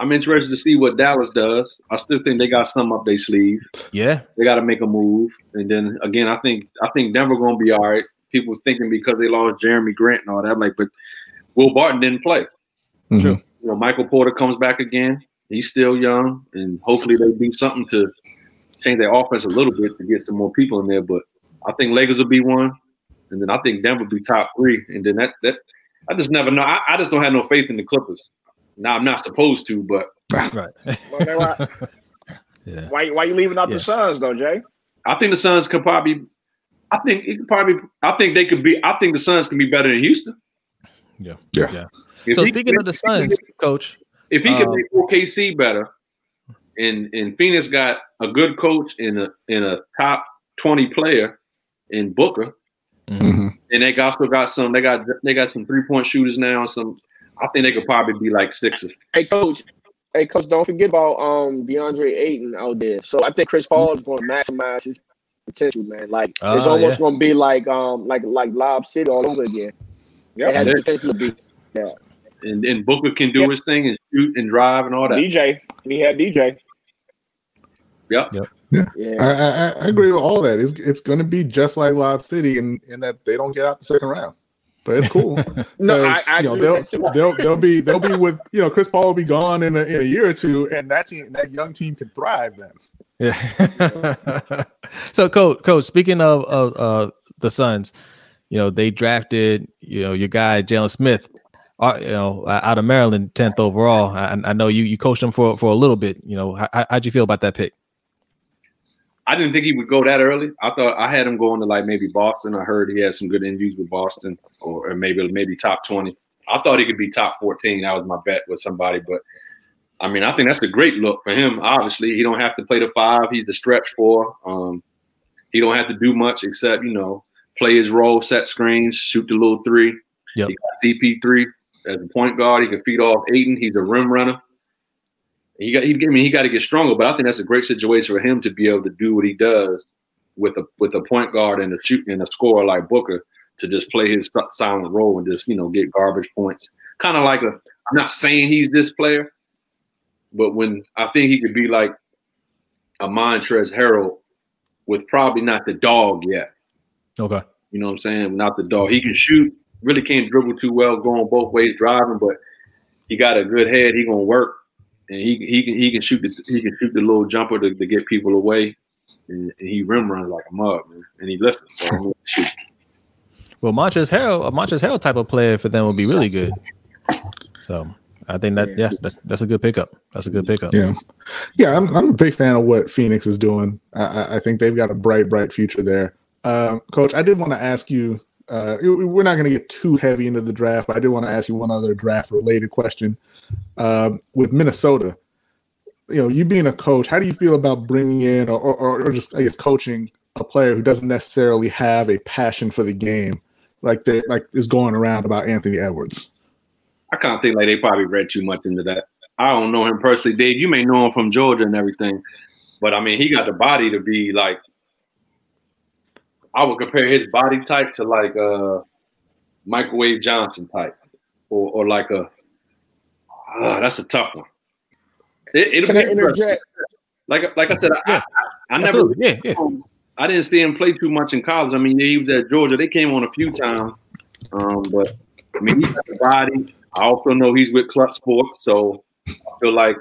I'm interested to see what Dallas does. I still think they got something up their sleeve. Yeah. They got to make a move. And then, again, I think Denver going to be all right. People thinking because they lost Jeremy Grant and all that. I'm like, but Will Barton didn't play. Mm-hmm. True. You know, Michael Porter comes back again. He's still young. And hopefully they do something to change their offense a little bit to get some more people in there. But I think Lakers will be one. And then I think Denver will be top three. And then that I just never know. I just don't have no faith in the Clippers. Now I'm not supposed to, but right. Yeah. Why you leaving out the Suns though, Jay? I think the Suns could probably. I think the Suns can be better than Houston. Yeah. So speaking of the Suns, Coach, if he can make OKC better, and Phoenix got a good coach and a top 20 player, and Booker. Mm-hmm. And they also got some. They got some 3-point shooters now. And some, I think they could probably be like sixes. Hey coach, don't forget about DeAndre Ayton out there. So I think Chris Paul is going to maximize his potential, man. Like it's almost going to be like Lob City all over again. Yeah, it has the potential to be. Yeah. And Booker can do his thing and shoot and drive and all that. DJ. Yeah. I agree with all that. It's going to be just like Lob City in that they don't get out the second round, but it's cool. No, I you know, they'll be with, you know, Chris Paul will be gone in a year or two, and that young team can thrive then. Yeah. So coach, speaking of the Suns, you know, they drafted, you know, your guy Jalen Smith, you know, out of Maryland, 10th overall. I know you coached him for a little bit. You know, how'd you feel about that pick? I didn't think he would go that early. I thought I had him going to like maybe Boston. I heard he had some good interviews with Boston, or maybe top 20. I thought he could be top 14. That was my bet with somebody. But I mean, I think that's a great look for him. Obviously, he don't have to play the 5. He's the stretch 4. He don't have to do much except, you know, play his role, set screens, shoot the little 3. Yep. He got CP3 as a point guard. He can feed off Aiden. He's a rim runner. He got to get stronger, but I think that's a great situation for him to be able to do what he does with a point guard and a scorer like Booker, to just play his silent role and just, you know, get garbage points. Kind of like a, I'm not saying he's this player, but when I think he could be like a Montrezl Harrell with probably not the dog yet. Okay. You know what I'm saying? Not the dog. He can shoot, really can't dribble too well, going both ways, driving, but he got a good head. He gonna work. And he can shoot the little jumper to get people away, and he rim runs like a mug, man. And he listens. So shoot. Well, Montrezl Harrell type of player for them would be really good. So I think that that's a good pickup. Yeah. I'm a big fan of what Phoenix is doing. I think they've got a bright future there. Coach, I did want to ask you. We're not going to get too heavy into the draft, but I do want to ask you one other draft-related question. With Minnesota, you know, you being a coach, how do you feel about bringing in or just, I guess, coaching a player who doesn't necessarily have a passion for the game, like is going around about Anthony Edwards? I kind of think like they probably read too much into that. I don't know him personally, Dave. You may know him from Georgia and everything, but I mean, he got the body to be like. I would compare his body type to like Microwave Johnson type, or like a that's a tough one. Can I interject? Like I said, I never. I didn't see him play too much in college. I mean, he was at Georgia. They came on a few times, but I mean, he's got the body. I also know he's with Clutch Sports, so I feel like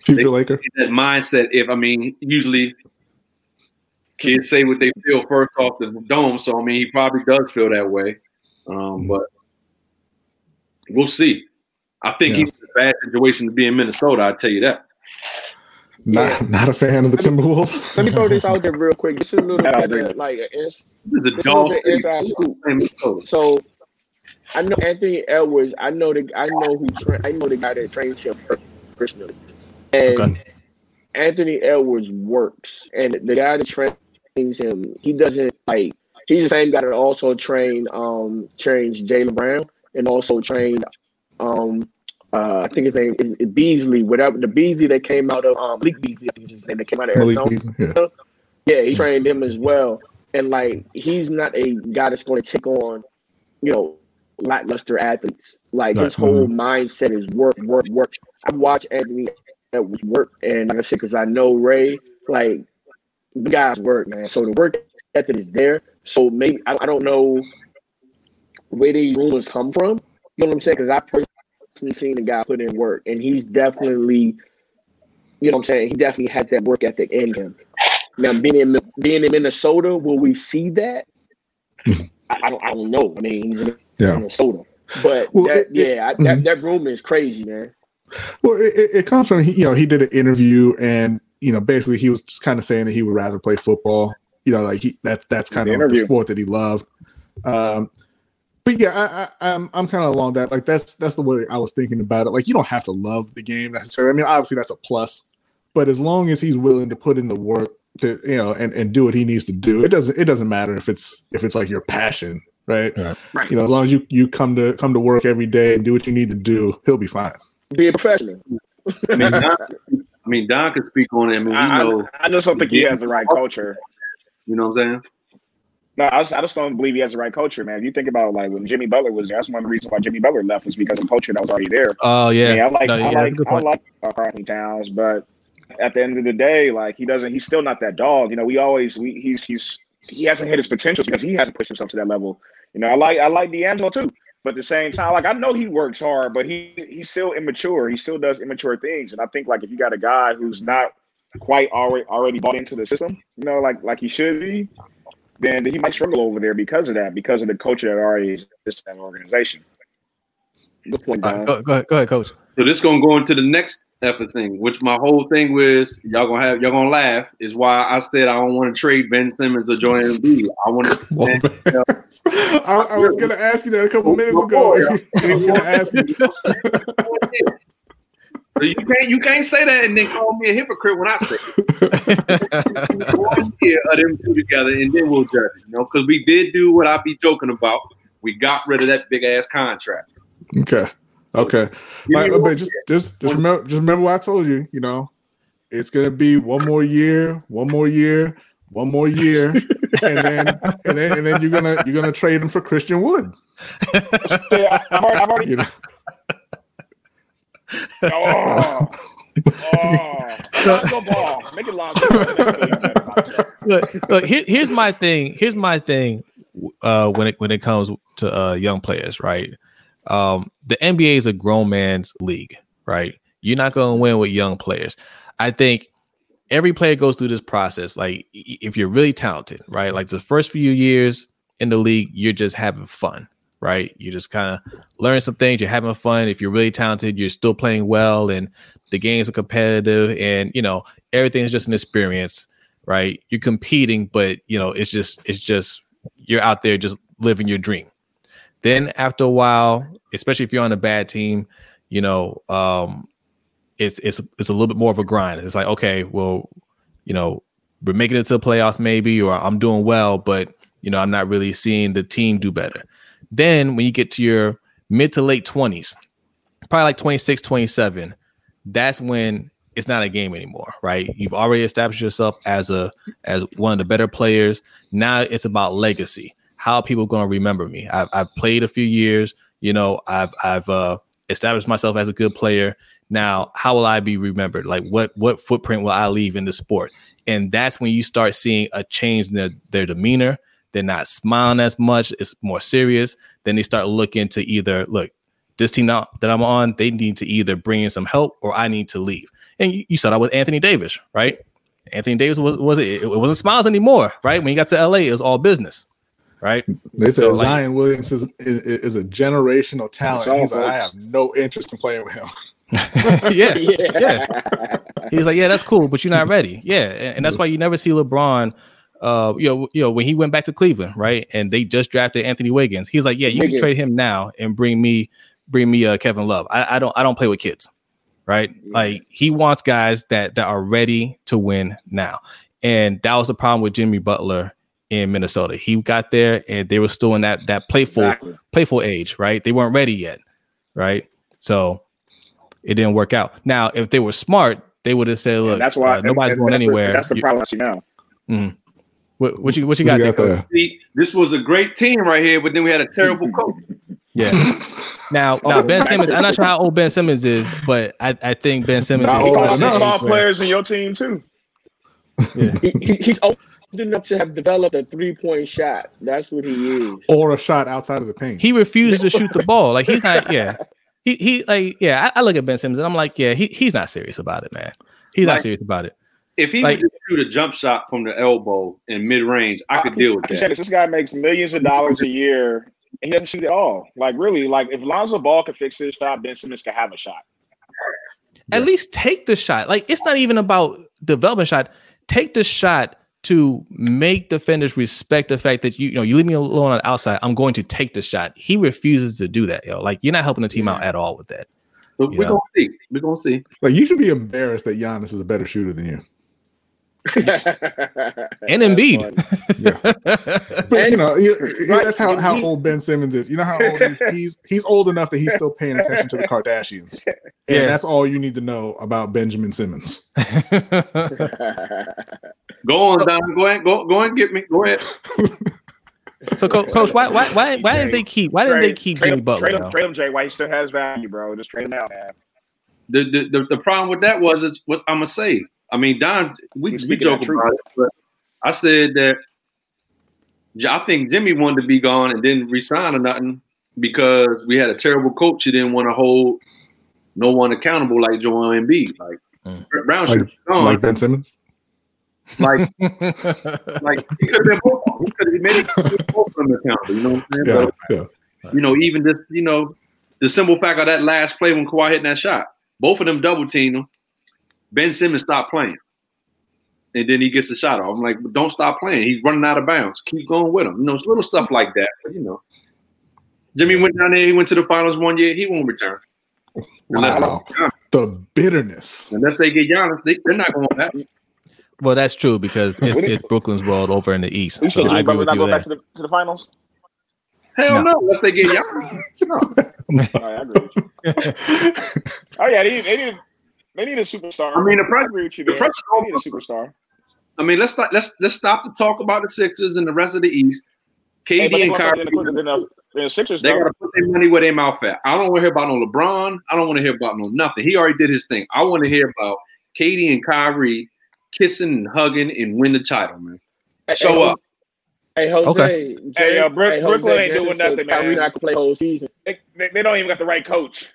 future Laker. That mindset. Usually. Kids say what they feel first off the dome, so I mean he probably does feel that way, but we'll see. I think he's in a bad situation to be in Minnesota. I tell you that. Not a fan of the Timberwolves. Let me throw this out there real quick. This is a little bit like inside scoop. So I know Anthony Edwards. I know the guy that trains him personally, and. Okay. Anthony Edwards works, and the guy that trains him, he doesn't like. He's the same guy that also trained, Jaylen Brown, and also trained, I think his name is Beasley, whatever the Beasley that came out of Malik Beasley, I think his name that came out of Arizona. Beasley, yeah, he trained him as well, and like he's not a guy that's going to take on, you know, lackluster athletes. Like his whole mindset is work. I watch Anthony. That was work, and like I said, because I know Ray, like the guys work, man. So the work ethic is there. So maybe I don't know where these rumors come from. You know what I'm saying? Because I personally seen the guy put in work, and he's definitely, you know what I'm saying, he definitely has that work ethic in him. Now being in Minnesota, will we see that? I don't know. I mean, he's in Minnesota, but that rumor is crazy, man. Well, it comes from, you know, he did an interview and, you know, basically he was just kind of saying that he would rather play football, you know, like that's kind of like the sport that he loved. But yeah, I'm kind of along that. Like that's the way I was thinking about it. Like you don't have to love the game necessarily. I mean, obviously that's a plus, but as long as he's willing to put in the work to, you know, and do what he needs to do. It doesn't matter if it's like your passion, right? Yeah. Right. You know, as long as you come to work every day and do what you need to do, he'll be fine. Be a professional. I mean, Don can speak on it. I just don't think he has the right culture. You know what I'm saying? No, I just don't believe he has the right culture, man. If you think about, like, when Jimmy Butler was there, that's one of the reasons why Jimmy Butler left, was because of culture that was already there. Oh, yeah. I like Carlton Towns, but at the end of the day, like, he's still not that dog. You know, he hasn't hit his potential because he hasn't pushed himself to that level. You know, I like D'Angelo too. But at the same time, like, I know he works hard, but he's still immature. He still does immature things. And I think, like, if you got a guy who's not quite already bought into the system, you know, like he should be, then he might struggle over there because of that, because of the culture that already exists in the organization. Good point, Don. Go ahead, Coach. So this is going to go into the next effort thing, which my whole thing was, y'all gonna laugh, is why I said I don't want to trade Ben Simmons or Joel Embiid. I want to. I was gonna ask you that a couple minutes ago. I was gonna ask you. So you can't say that and then call me a hypocrite when I say it. 1 year of them two together, and then we'll judge it, you know, because we did do what I be joking about. We got rid of that big ass contract. Okay. But just remember what I told you. You know, it's gonna be one more year, and then you're gonna trade him for Christian Wood. I've already. You know? Look, here's my thing. When it comes to young players, right? The NBA is a grown man's league, right? You're not going to win with young players. I think every player goes through this process. Like, if you're really talented, right? Like, the first few years in the league, you're just having fun, right? You just kind of learn some things. You're having fun. If you're really talented, you're still playing well, and the games are competitive, and, you know, everything is just an experience, right? You're competing, but, you know, it's just you're out there just living your dream. Then after a while, especially if you're on a bad team, you know, it's a little bit more of a grind. It's like, okay, well, you know, we're making it to the playoffs maybe, or I'm doing well, but, you know, I'm not really seeing the team do better. Then when you get to your mid to late 20s, probably like 26, 27, that's when it's not a game anymore, right? You've already established yourself as one of the better players. Now it's about legacy. How are people going to remember me? I've played a few years, you know, I've established myself as a good player. Now, how will I be remembered? Like, what footprint will I leave in the sport? And that's when you start seeing a change in their demeanor. They're not smiling as much. It's more serious. Then they start looking to either, look, this team that I'm on, they need to either bring in some help, or I need to leave. And you saw that with Anthony Davis, right? Anthony Davis it wasn't smiles anymore, right? When he got to LA, it was all business. Right, they said Zion Williams is a generational talent. He's like, I have no interest in playing with him. yeah. He's like, yeah, that's cool, but you're not ready. Yeah, and that's why you never see LeBron. You know, when he went back to Cleveland, right, and they just drafted Anthony Wiggins. He's like, yeah, you can trade him now and bring me Kevin Love. I don't play with kids, right? Like, he wants guys that are ready to win now, and that was the problem with Jimmy Butler in Minnesota. He got there and they were still in that playful age, right? They weren't ready yet, right? So it didn't work out. Now, if they were smart, they would have said, "Look, that's why nobody's going anywhere." That's the problem now. Mm-hmm. What you got there? This was a great team right here, but then we had a terrible coach. Yeah. Now Ben Simmons. I'm not sure how old Ben Simmons is, but I think Ben Simmons. There's small players in your team too. Yeah. He's old enough to have developed a three-point shot. That's what he is. Or a shot outside of the paint. He refuses to shoot the ball. Like, he's not, yeah. He like, yeah, I look at Ben Simmons and I'm like, yeah, he's not serious about it, man. He's like, not serious about it. If he could shoot a jump shot from the elbow in mid-range, I could deal with that. This guy makes millions of dollars a year and he doesn't shoot at all. Like, really, like, if Lonzo Ball could fix his shot, Ben Simmons could have a shot. Yeah. At least take the shot. Like, it's not even about developing shot. Take the shot to make defenders respect the fact that you know, you leave me alone on the outside, I'm going to take the shot. He refuses to do that, yo. Like, you're not helping the team out at all with that. We're gonna see. Like, you should be embarrassed that Giannis is a better shooter than you. And Embiid. Yeah. But you know, that's how old Ben Simmons is. You know how old he's old enough that he's still paying attention to the Kardashians. And that's all you need to know about Benjamin Simmons. Go on, Don. Go and get me. Go ahead. So, Coach, why didn't they keep? Why didn't they keep Jimmy Butler? Trade him, Jay. Why he still has value, bro? Just trade him out, man. The problem with that was it's what I'm gonna say. I mean, Don, we joke about it, but I said that I think Jimmy wanted to be gone and didn't resign or nothing because we had a terrible coach who didn't want to hold no one accountable like Joel Embiid, like Brown, like Ben Simmons. Like he could have been both. He could have made it both on the counter. You know what I'm saying? Yeah, but, you know, even this, you know, the simple fact of that last play when Kawhi hit that shot, both of them double teamed him. Ben Simmons stopped playing, and then he gets the shot off. I'm like, don't stop playing. He's running out of bounds. Keep going with him. You know, it's little stuff like that. But, you know, Jimmy went down there. He went to the finals one year. He won't return. Wow, the bitterness. Unless they get Giannis, they're not going to happen. Well, that's true because it's Brooklyn's world over in the East. So I agree with you there. Back to the finals? Hell no, unless they get Giannis. No. All right, I agree with you. Oh, yeah, they need a superstar. I mean, they need a superstar. I mean, let's stop the talk about the Sixers and the rest of the East. KD and Kyrie. The Sixers, they got to put their money where their mouth at. I don't want to hear about no LeBron. I don't want to hear about no nothing. He already did his thing. I want to hear about KD and Kyrie kissing and hugging and win the title, man. Show up. Hey, Jose. Okay. Brooklyn ain't doing nothing, man. Kyrie not gonna play whole season. They don't even got the right coach.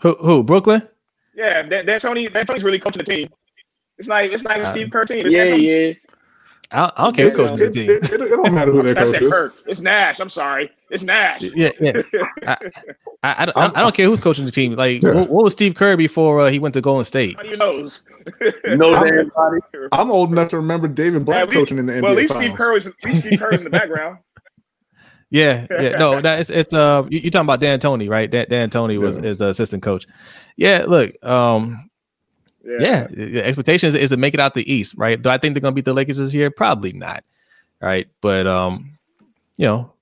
Who? Brooklyn? Yeah, D'Antoni's really coaching the team. It's not even Steve Kerr's team. Yeah, he is. I don't care who coaches the team. It don't matter who their coach is. It's Nash. I'm sorry. It's Nash. Yeah. I don't care who's coaching the team. Like, what was Steve Kerr before he went to Golden State? How do you know? I'm old enough to remember David Black coaching in the NBA. Well, at least Steve Kerr is in the background. Yeah. No, it's you're talking about D'Antoni, right? D'Antoni is the assistant coach. Yeah. Look. The expectation is to make it out the East, right? Do I think they're going to beat the Lakers this year? Probably not, right? But you know,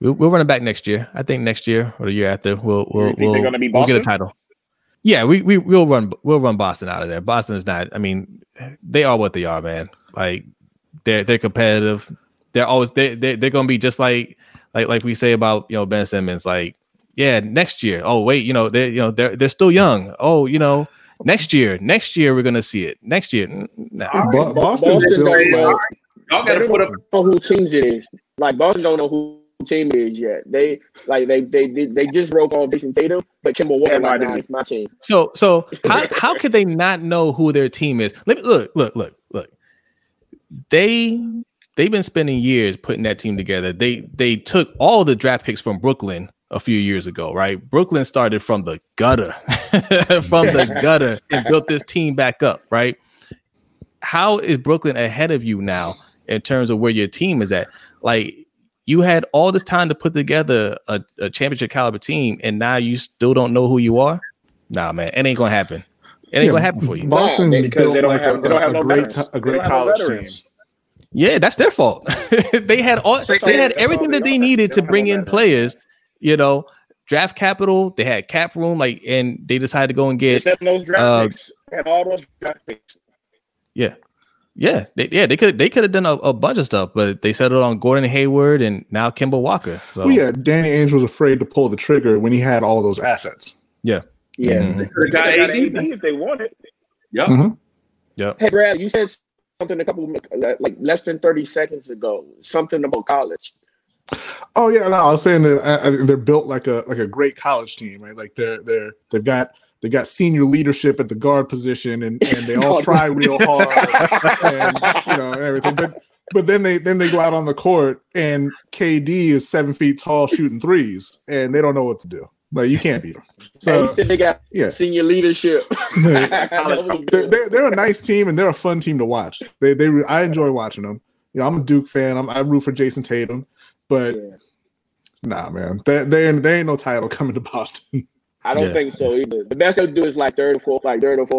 we'll run it back next year. I think next year or the year after, we'll get a title. Yeah, we'll run Boston out of there. Boston is not. I mean, they are what they are, man. Like they're competitive. They're always they're going to be just like we say about Ben Simmons. Like next year. Oh wait, they're still young. Oh, Next year, we're gonna see it. Next year, Boston's built like y'all gotta put up. Know who teams it is? Like Boston don't know who team it is yet. They just broke on Jason Tatum, but Kimball Walker is my team. So how could they not know who their team is? Let me look. They've been spending years putting that team together. They took all the draft picks from Brooklyn a few years ago, right? Brooklyn started from the gutter, and built this team back up, right? How is Brooklyn ahead of you now in terms of where your team is at? Like, you had all this time to put together a championship caliber team, and now you still don't know who you are? Nah, man, it ain't gonna happen. It ain't gonna happen for you. Boston's built like a great college team. Yeah, that's their fault. They had everything that they needed to bring in players. Draft capital. They had cap room, and they decided to go and get. Except those draft picks. They had all those draft picks. Yeah. They could have done a bunch of stuff, but they settled on Gordon Hayward and now Kemba Walker. So. Well, yeah, Danny Ainge was afraid to pull the trigger when he had all those assets. Yeah. Mm-hmm. They could have got AD if they wanted. Yep. Mm-hmm. Yep. Hey, Brad, you said something a couple less than 30 seconds ago. Something about college. Oh yeah, no, I was saying that they're built like a great college team, right? Like they've got senior leadership at the guard position, and they all try real hard, and and everything. But then they go out on the court, and KD is 7 feet tall shooting threes, and they don't know what to do. Like you can't beat them. So he said they got senior leadership. They're a nice team, and they're a fun team to watch. I enjoy watching them. I'm a Duke fan. I root for Jason Tatum. But nah, man, there ain't no title coming to Boston. I don't think so either. The best they'll do is like third or fourth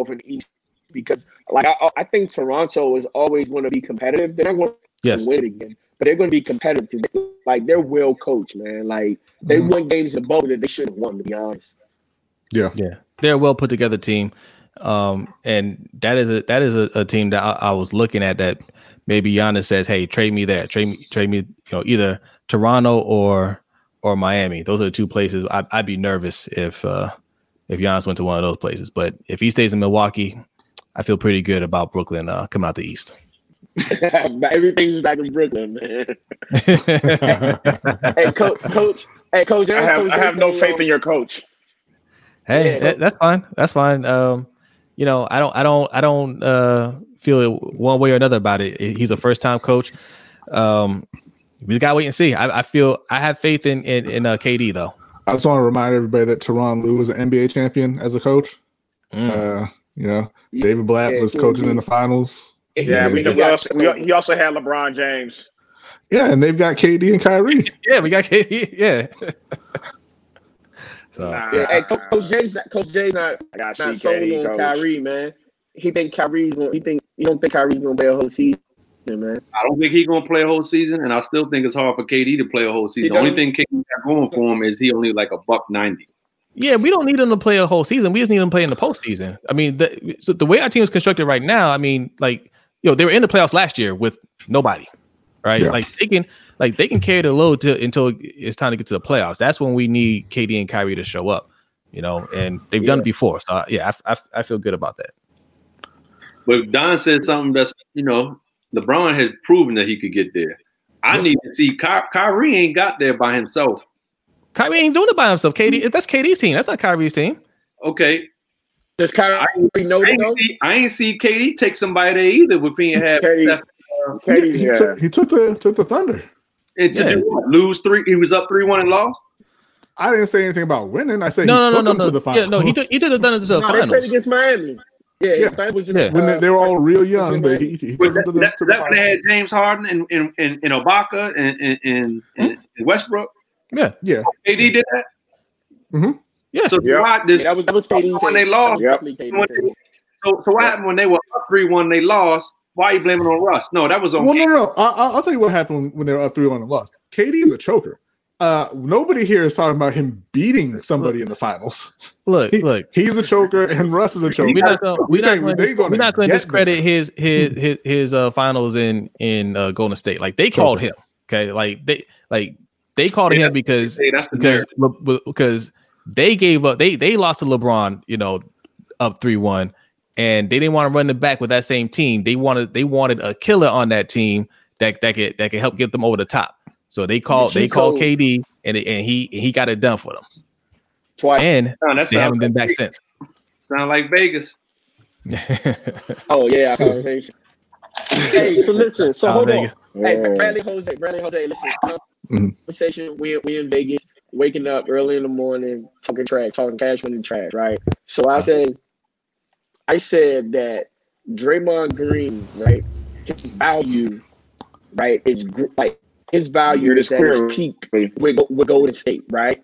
in the East because like I think Toronto is always going to be competitive. They're not going to win again, but they're going to be competitive because like they're well coached, man. Like they won games in both that they shouldn't have won, to be honest. Yeah. They're a well put together team. And that is a team that I was looking at that maybe Giannis says, hey, trade me, you know, either Toronto or Miami. Those are the two places I'd be nervous if Giannis went to one of those places. But if he stays in Milwaukee, I feel pretty good about Brooklyn coming out the East. Everything's back in Brooklin, man. Hey, coach. Hey, coach. I have no faith in your coach. Hey, that's fine. That's fine. You know, I don't feel one way or another about it. He's a first-time coach. We just gotta wait and see. I have faith in KD though. I just want to remind everybody that Tyronn Lue was an NBA champion as a coach. You know, David Blatt was coaching in the finals. Yeah, he also had LeBron James. Yeah, and they've got KD and Kyrie. Yeah, we got KD. Yeah. Coach Jay's not sold on Kyrie, man. You don't think Kyrie's gonna play a whole season, man? I don't think he's gonna play a whole season, and I still think it's hard for KD to play a whole season. The only thing KD got going for him is he only like $190. Yeah, we don't need him to play a whole season. We just need him to play in the postseason. I mean, the way our team is constructed right now, I mean, like, yo, they were in the playoffs last year with nobody, right? Yeah. Like they can carry the load until it's time to get to the playoffs. That's when we need KD and Kyrie to show up, you know, and they've done it before. So, I feel good about that. But Don said something that's, you know, LeBron has proven that he could get there. I need to see Kyrie ain't got there by himself. Kyrie ain't doing it by himself. KD, that's KD's team. That's not Kyrie's team. Okay. Does Kyrie know? I ain't see KD take somebody there either. With being had, he took the Thunder. Lose 3. He was up 3-1 and lost. I didn't say anything about winning. I said he took them to the finals. Yeah, no, he took the Thunder to the finals. They played against Miami. When they were all real young, but he took them to the finals. When they had James Harden and Ibaka and Westbrook. Yeah. KD did that. Mm-hmm. Yeah. So that was KD when they lost. Yep. So what happened when they were up 3-1? They lost. Why are you blaming on Russ? No, that was on. Well, no. I'll tell you what happened when they were up 3-1 and lost. KD is a choker. Nobody here is talking about him beating somebody in the finals. Look, he's a choker and Russ is a choker. We're not going to discredit his finals in Golden State. Like they called him. Okay, They called him because they gave up. They lost to LeBron, you know, up 3-1, and they didn't want to run it back with that same team. They wanted a killer on that team that could help get them over the top. So they called KD, and he got it done for them twice, and they haven't been back since. Sound like Vegas? Oh yeah, conversation. Hey, so listen. So hold Vegas. On. Hey, Bradley Jose, listen. Conversation. We in Vegas, waking up early in the morning, talking trash, talking cash winning trash, right? So I said that Draymond Green, right, his value, right, is like his value is at his peak with Golden State, right?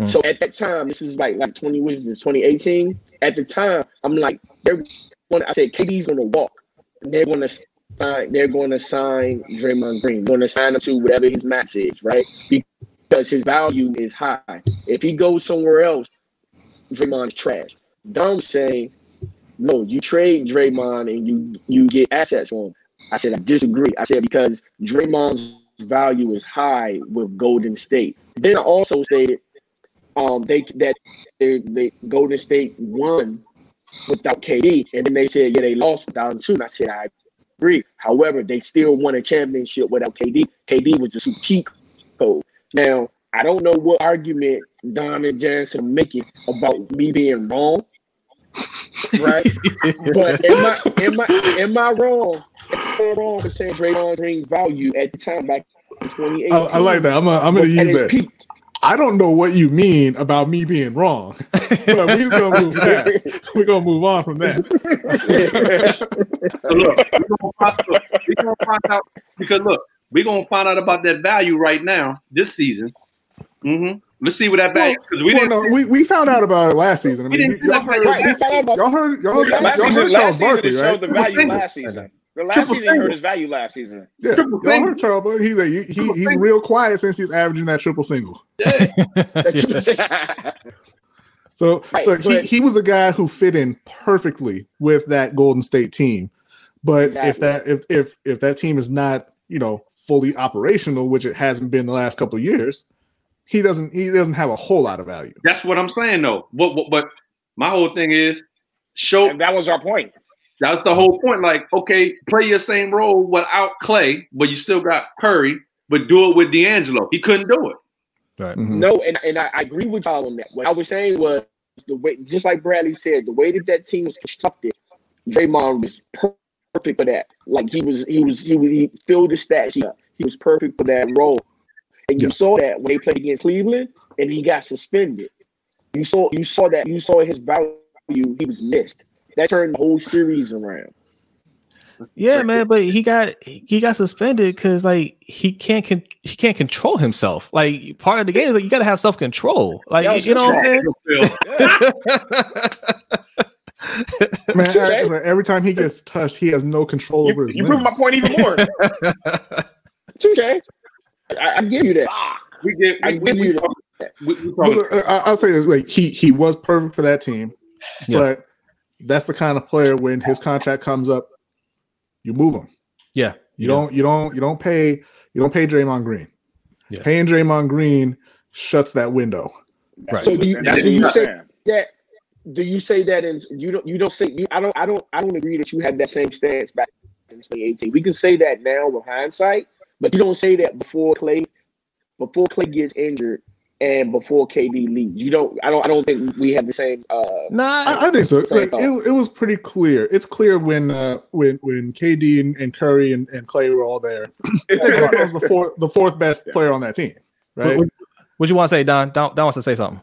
Mm. So at that time, this is like 2018. At the time, I'm like, I said KD's gonna walk. They're going to sign Draymond Green. They're going to sign him to whatever his max is, right? Because his value is high. If he goes somewhere else, Draymond's trash. Dom's saying, no, you trade Draymond and you get assets on him. I said, I disagree. I said, because Draymond's value is high with Golden State. Then I also stated that Golden State won without KD, and then they said, yeah, they lost without him too. And I said, I agree. However, they still won a championship without KD. KD was just a cheat code. Now, I don't know what argument Don and Jansen are making about me being wrong, right? But am I wrong? Am I wrong for saying Draymond Green's value at the time back in 2018? I like that. I'm going to use that. Peak. I don't know what you mean about me being wrong, but we're just gonna move fast. We're gonna move on from that. So look, we're gonna find out about that value right now this season. Mm-hmm. Let's see what that bag is. Because we found out about it last season. I mean, y'all heard Charles Barkley, right? The value last season. The last Triple season single. He heard his value last season. Yeah, y'all heard Charles Barkley. He's real quiet since he's averaging that triple single. Yeah. So right, look, he was a guy who fit in perfectly with that Golden State team. But exactly. if that team is not, fully operational, which it hasn't been the last couple of years, he doesn't have a whole lot of value. That's what I'm saying though. But my whole thing is show. And that was our point. That's the whole point. Like, okay, play your same role without Clay, but you still got Curry, but do it with D'Angelo. He couldn't do it. Right. Mm-hmm. No, and I agree with y'all on that. What I was saying was the way, just like Bradley said, the way that team was constructed, Draymond was perfect for that. Like he filled the stat sheet. He was perfect for that role, and you saw that when they played against Cleveland, and he got suspended. You saw his value. He was missed. That turned the whole series around. Yeah, man, but he got suspended because he can't control himself. Like part of the game is like you got to have self control. Like you know what I'm saying? Man, every time he gets touched, he has no control over his. You prove my point even more. Okay, I give you that. I give you that. I'll say this: like he was perfect for that team, but that's the kind of player when his contract comes up. You move him. Yeah. You don't pay Draymond Green. Yeah. Paying Draymond Green shuts that window. Right. So do you say that, and I don't agree that you had that same stance back in 2018. We can say that now with hindsight, but you don't say that before Clay gets injured and before KD leaves. I don't think we have the same I think so. Like, it was pretty clear. It's clear when KD and Curry and Clay were all there. That was the fourth best player on that team, right? What you want to say, Don? Don wants to say something.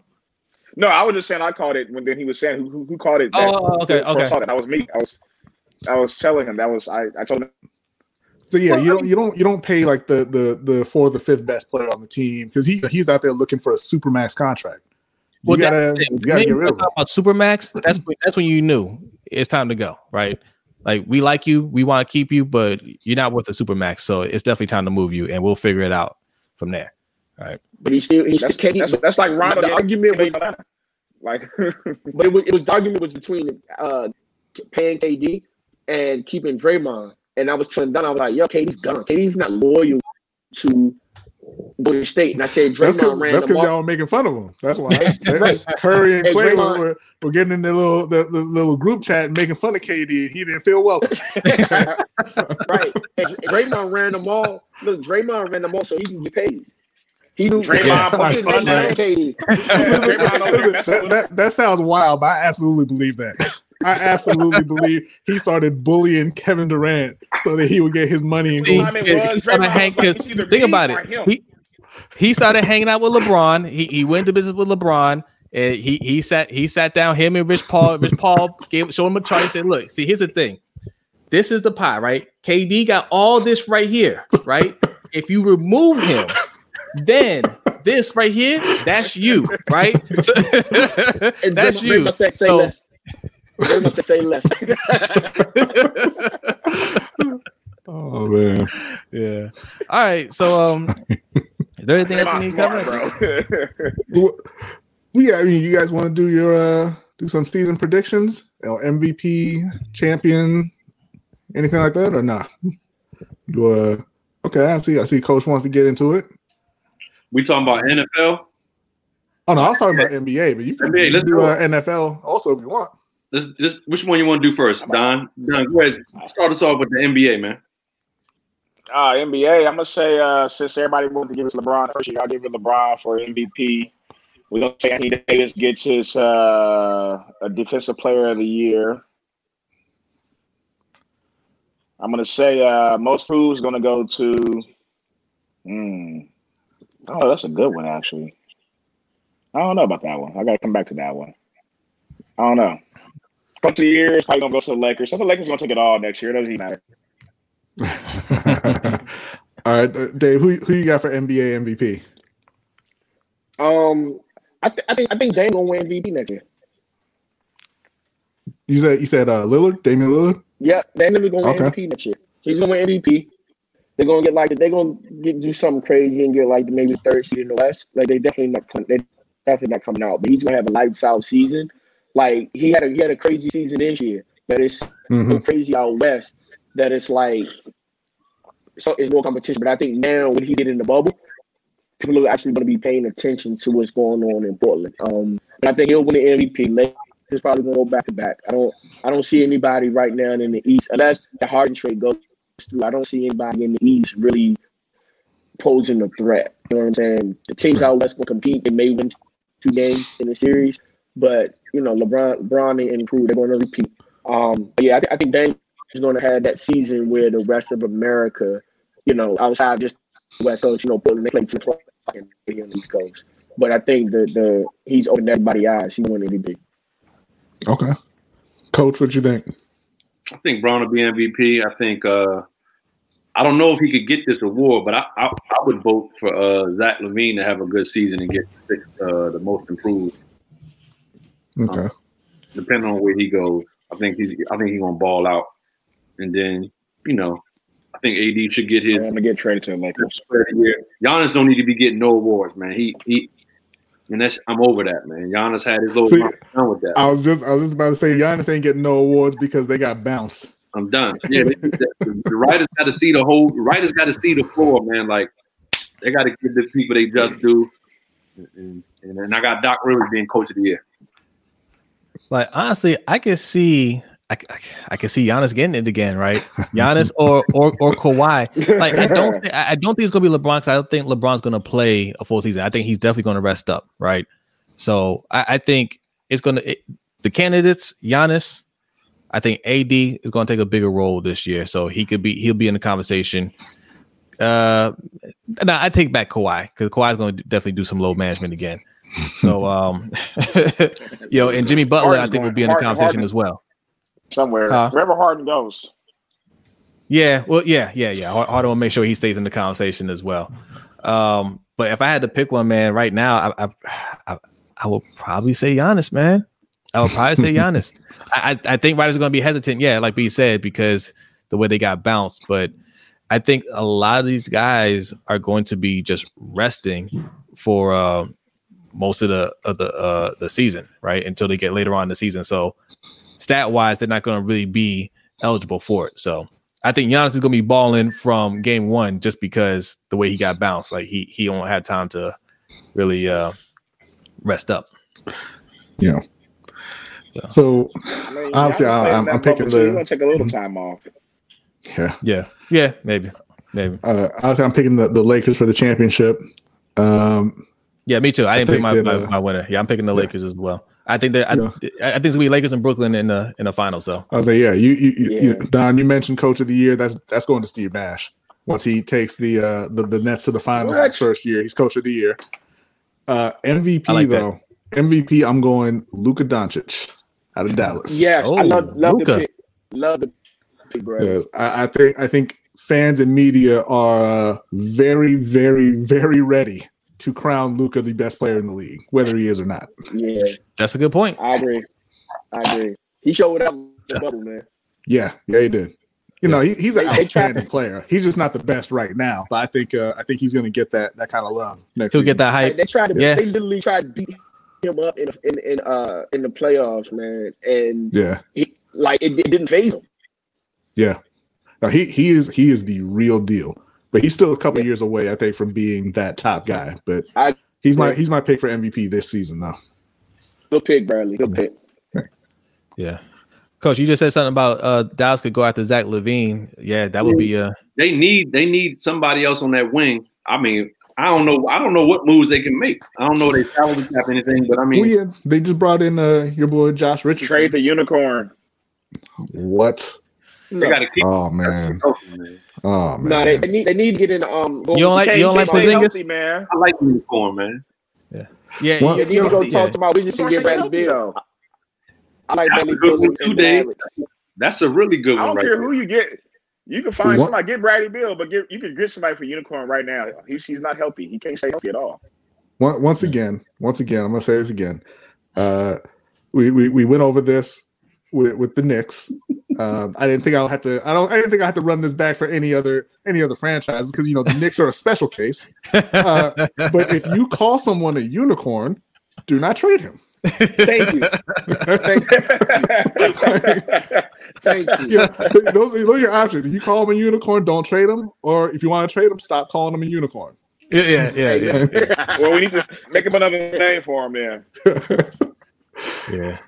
No, I was just saying I called it when then he was saying who called it. Okay. That was me. I was telling him I told him. So yeah, you don't pay like the fourth or fifth best player on the team because he's out there looking for a supermax contract. You gotta get rid of him. About supermax. That's when you knew it's time to go, right? Like we like you, we want to keep you, but you're not worth a supermax, so it's definitely time to move you, and we'll figure it out from there, right? But that's like Rondo. The argument was like, but the argument was between paying KD and keeping Draymond. And I was telling Don, I was like, yo, KD's gone. KD's not loyal to Golden State. And I said, Draymond ran. That's because y'all were making fun of him. That's why. Right. Curry and Clay were getting in their little group chat and making fun of KD. He didn't feel welcome. Right. And Draymond ran them all. Look, Draymond ran them all so he can get paid. He knew Draymond. That sounds wild, but I absolutely believe that. I absolutely believe he started bullying Kevin Durant so that he would get his money. Think about it. He started hanging out with LeBron. He went to business with LeBron. And he sat down, him and Rich Paul. Rich Paul showed him a chart and said, look, see, here's the thing. This is the pie, right? KD got all this right here, right? If you remove him, then this right here, that's you, right? That's you. So, they must say less. Oh man, yeah. All right, so is there anything else we need covered? I mean, you guys want to do your do some season predictions, MVP, champion, anything like that, or not? Nah? Okay, I see. Coach wants to get into it. We talking about NFL? Oh no, I was talking about NBA, but you can do NFL also if you want. Which one you want to do first, Don? Don, go ahead. Start us off with the NBA, man. NBA, I'm going to say since everybody wanted to give us LeBron first, y'all give it LeBron for MVP. We're going to say Anthony Davis gets his a Defensive Player of the Year. I'm going to say most food's going to go to oh, that's a good one, actually. I don't know about that one. I got to come back to that one. I don't know. Coach of the year is probably gonna go to the Lakers. So the Lakers are gonna take it all next year. It doesn't even matter. All right, Dave, who you got for NBA MVP? I think Dame gonna win MVP next year. You said Lillard, Damian Lillard. Yeah, Damian Lillard gonna win MVP next year. He's gonna win MVP. They're gonna do something crazy and get like maybe third seed in the West. Like they're definitely not coming out. But he's gonna have a lights out season. Like he had a crazy season this year, but it's so crazy out west that it's like so it's more competition. But I think now when he get in the bubble, people are actually going to be paying attention to what's going on in Portland. And I think he'll win the MVP. Lakers probably going to go back to back. I don't see anybody right now in the East unless the Harden trade goes through. I don't see anybody in the East really posing a threat. You know what I'm saying? The teams out west will compete. They may win 2 games in the series, but you know, LeBron and crew, they're going to repeat. I think Dame is going to have that season where the rest of America, you know, outside just the West Coast, you know, Portland, they play to play on the East Coast. But I think the he's opened everybody's eyes. He won MVP. Okay. Coach, what you think? I think Bron will be MVP. I think I don't know if he could get this award, but I would vote for Zach LaVine to have a good season and get the most improved. Okay. Depending on where he goes, I think he's gonna ball out, and then you know, I think AD should get his. I'm gonna get traded to the Lakers. Giannis don't need to be getting no awards, man. I'm over that, man. Giannis had his little. See, done with that. I was just about to say Giannis ain't getting no awards because they got bounced. I'm done. Yeah, the writers got to see the whole. The writers got to see the floor, man. Like they got to give the people they just do, and I got Doc Rivers being coach of the year. Like honestly, I could see Giannis getting it again, right? Giannis or Kawhi. Like I don't think it's gonna be LeBron. 'Cause I don't think LeBron's gonna play a full season. I think he's definitely gonna rest up, right? So I think it's gonna the candidates. Giannis, I think AD is gonna take a bigger role this year, so he'll be in the conversation. No, I take back Kawhi because Kawhi's gonna definitely do some load management again. So, yo, and Jimmy Butler, Harden's I think, will be in the conversation as well. Somewhere, wherever Harden goes. Yeah, well, yeah. Harden will make sure he stays in the conversation as well. But if I had to pick one, man, right now, I would probably say Giannis, man. I would probably say Giannis. I think writers are going to be hesitant, yeah, like B said, because the way they got bounced. But I think a lot of these guys are going to be just resting for most of the season, right? Until they get later on in the season. So stat wise, they're not going to really be eligible for it. So I think Giannis is going to be balling from game one just because the way he got bounced, like he won't have time to really rest up. Yeah. So obviously I'm picking the. He's going to take a little time off. Yeah. Yeah. Yeah. Maybe. Obviously I'm picking the Lakers for the championship. Yeah, me too. I didn't pick my winner. Yeah, I'm picking the Lakers as well. I think that I think it's gonna be Lakers and Brooklyn in the finals. So I was like, Don, you mentioned coach of the year. That's going to Steve Nash once he takes the Nets to the finals in the first year. He's coach of the year. MVP like though, that. MVP. I'm going Luka Doncic out of Dallas. Yes, I love Luka. Love the pick, bro. Yes, I think fans and media are very, very, very ready to crown Luka the best player in the league, whether he is or not. Yeah, that's a good point. I agree. He showed up in the bubble, man. Yeah, he did. You know, he's an outstanding player. He's just not the best right now, but I think he's going to get that kind of love next season. He'll get that hype. Like, they literally tried to beat him up in the playoffs, man, and it didn't faze him. Yeah, no, he is the real deal. But he's still a couple years away, I think, from being that top guy. But he's my pick for MVP this season, though. He'll pick, Bradley. He'll pick. Yeah. Coach, you just said something about Dallas could go after Zach LaVine. Yeah, that would be they need somebody else on that wing. I mean, I don't know what moves they can make. I don't know if they salary cap anything, but I mean they just brought in your boy Josh Richardson. Trade the unicorn. What? They gotta keep Oh man! No, they need to get in. You don't like Porzingis, man. I like uniform, man. Yeah. Well, you need to go talk to my wizards and get Bradley Beal. I like Bradley Beal today. That's a really good one. I don't care who you get. You can find somebody. Get Bradley Beal, but you can get somebody for unicorn right now. He's not healthy. He can't stay healthy at all. Once again, I'm gonna say this again. We went over this with the Knicks. I didn't think I had to run this back for any other franchise because the Knicks are a special case. But if you call someone a unicorn, do not trade him. Thank you. Those are your options. If you call them a unicorn, don't trade them. Or if you want to trade them, stop calling them a unicorn. Yeah. Well, we need to make him another name for him then. Yeah.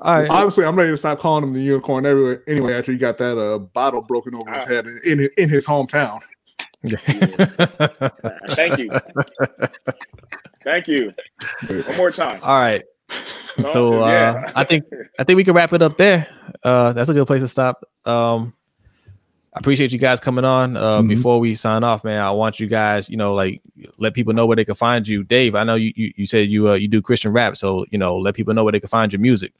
All right. Honestly, I'm ready to stop calling him the unicorn everywhere. Anyway, after he got that bottle broken over his head in his hometown. Yeah. Thank you. One more time. All right. So I think we can wrap it up there. That's a good place to stop. I appreciate you guys coming on. Before we sign off, man, I want you guys, let people know where they can find you. Dave, I know you said you do Christian rap, so let people know where they can find your music.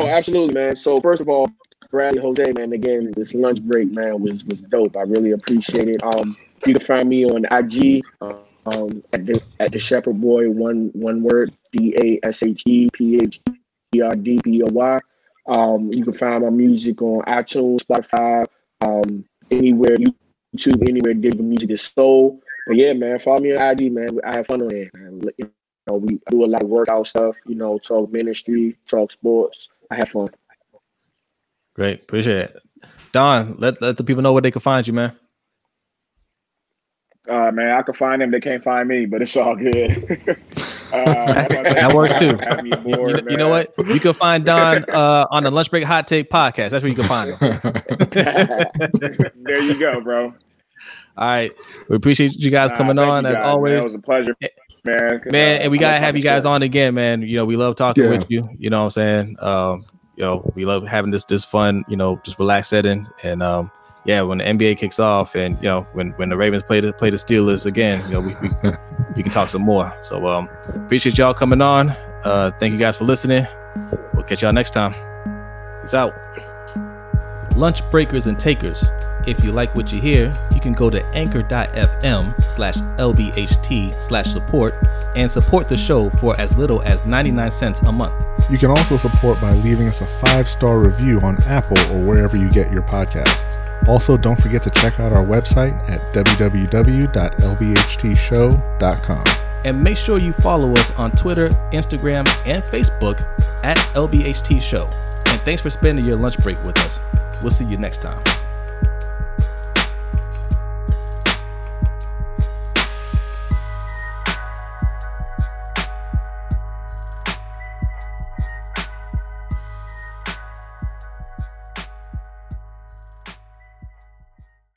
Oh, absolutely, man. So first of all, Bradley, Jose, man, again, this lunch break, man, was dope. I really appreciate it. You can find me on IG at the Shepherd Boy, one word, DASHEPHERDBOY. You can find my music on iTunes, Spotify, anywhere, YouTube, anywhere digital music is sold. But yeah, man, follow me on IG, man. I have fun on it, man. We do a lot of workout stuff, talk ministry, talk sports. I have fun. Great. Appreciate it. Don, let the people know where they can find you, man. Man, I can find them. They can't find me, but it's all good. That works too. Bored, you know what? You can find Don on the Lunch Break Hot Take podcast. That's where you can find him. There you go, bro. All right. We appreciate you guys coming on as always. Man, it was a pleasure. Man, and we gotta have you guys on again, man. We love talking with you. You know what I'm saying? We love having this fun, just relaxed setting. And when the NBA kicks off, and when the Ravens play the Steelers again, we can talk some more. So appreciate y'all coming on. Thank you guys for listening. We'll catch y'all next time. Peace out. Lunch Breakers and Takers. If you like what you hear, you can go to anchor.fm/LBHT/support and support the show for as little as 99 cents a month. You can also support by leaving us a 5-star review on Apple or wherever you get your podcasts. Also, don't forget to check out our website at www.lbhtshow.com. And make sure you follow us on Twitter, Instagram, and Facebook at LBHT Show. And thanks for spending your lunch break with us. We'll see you next time.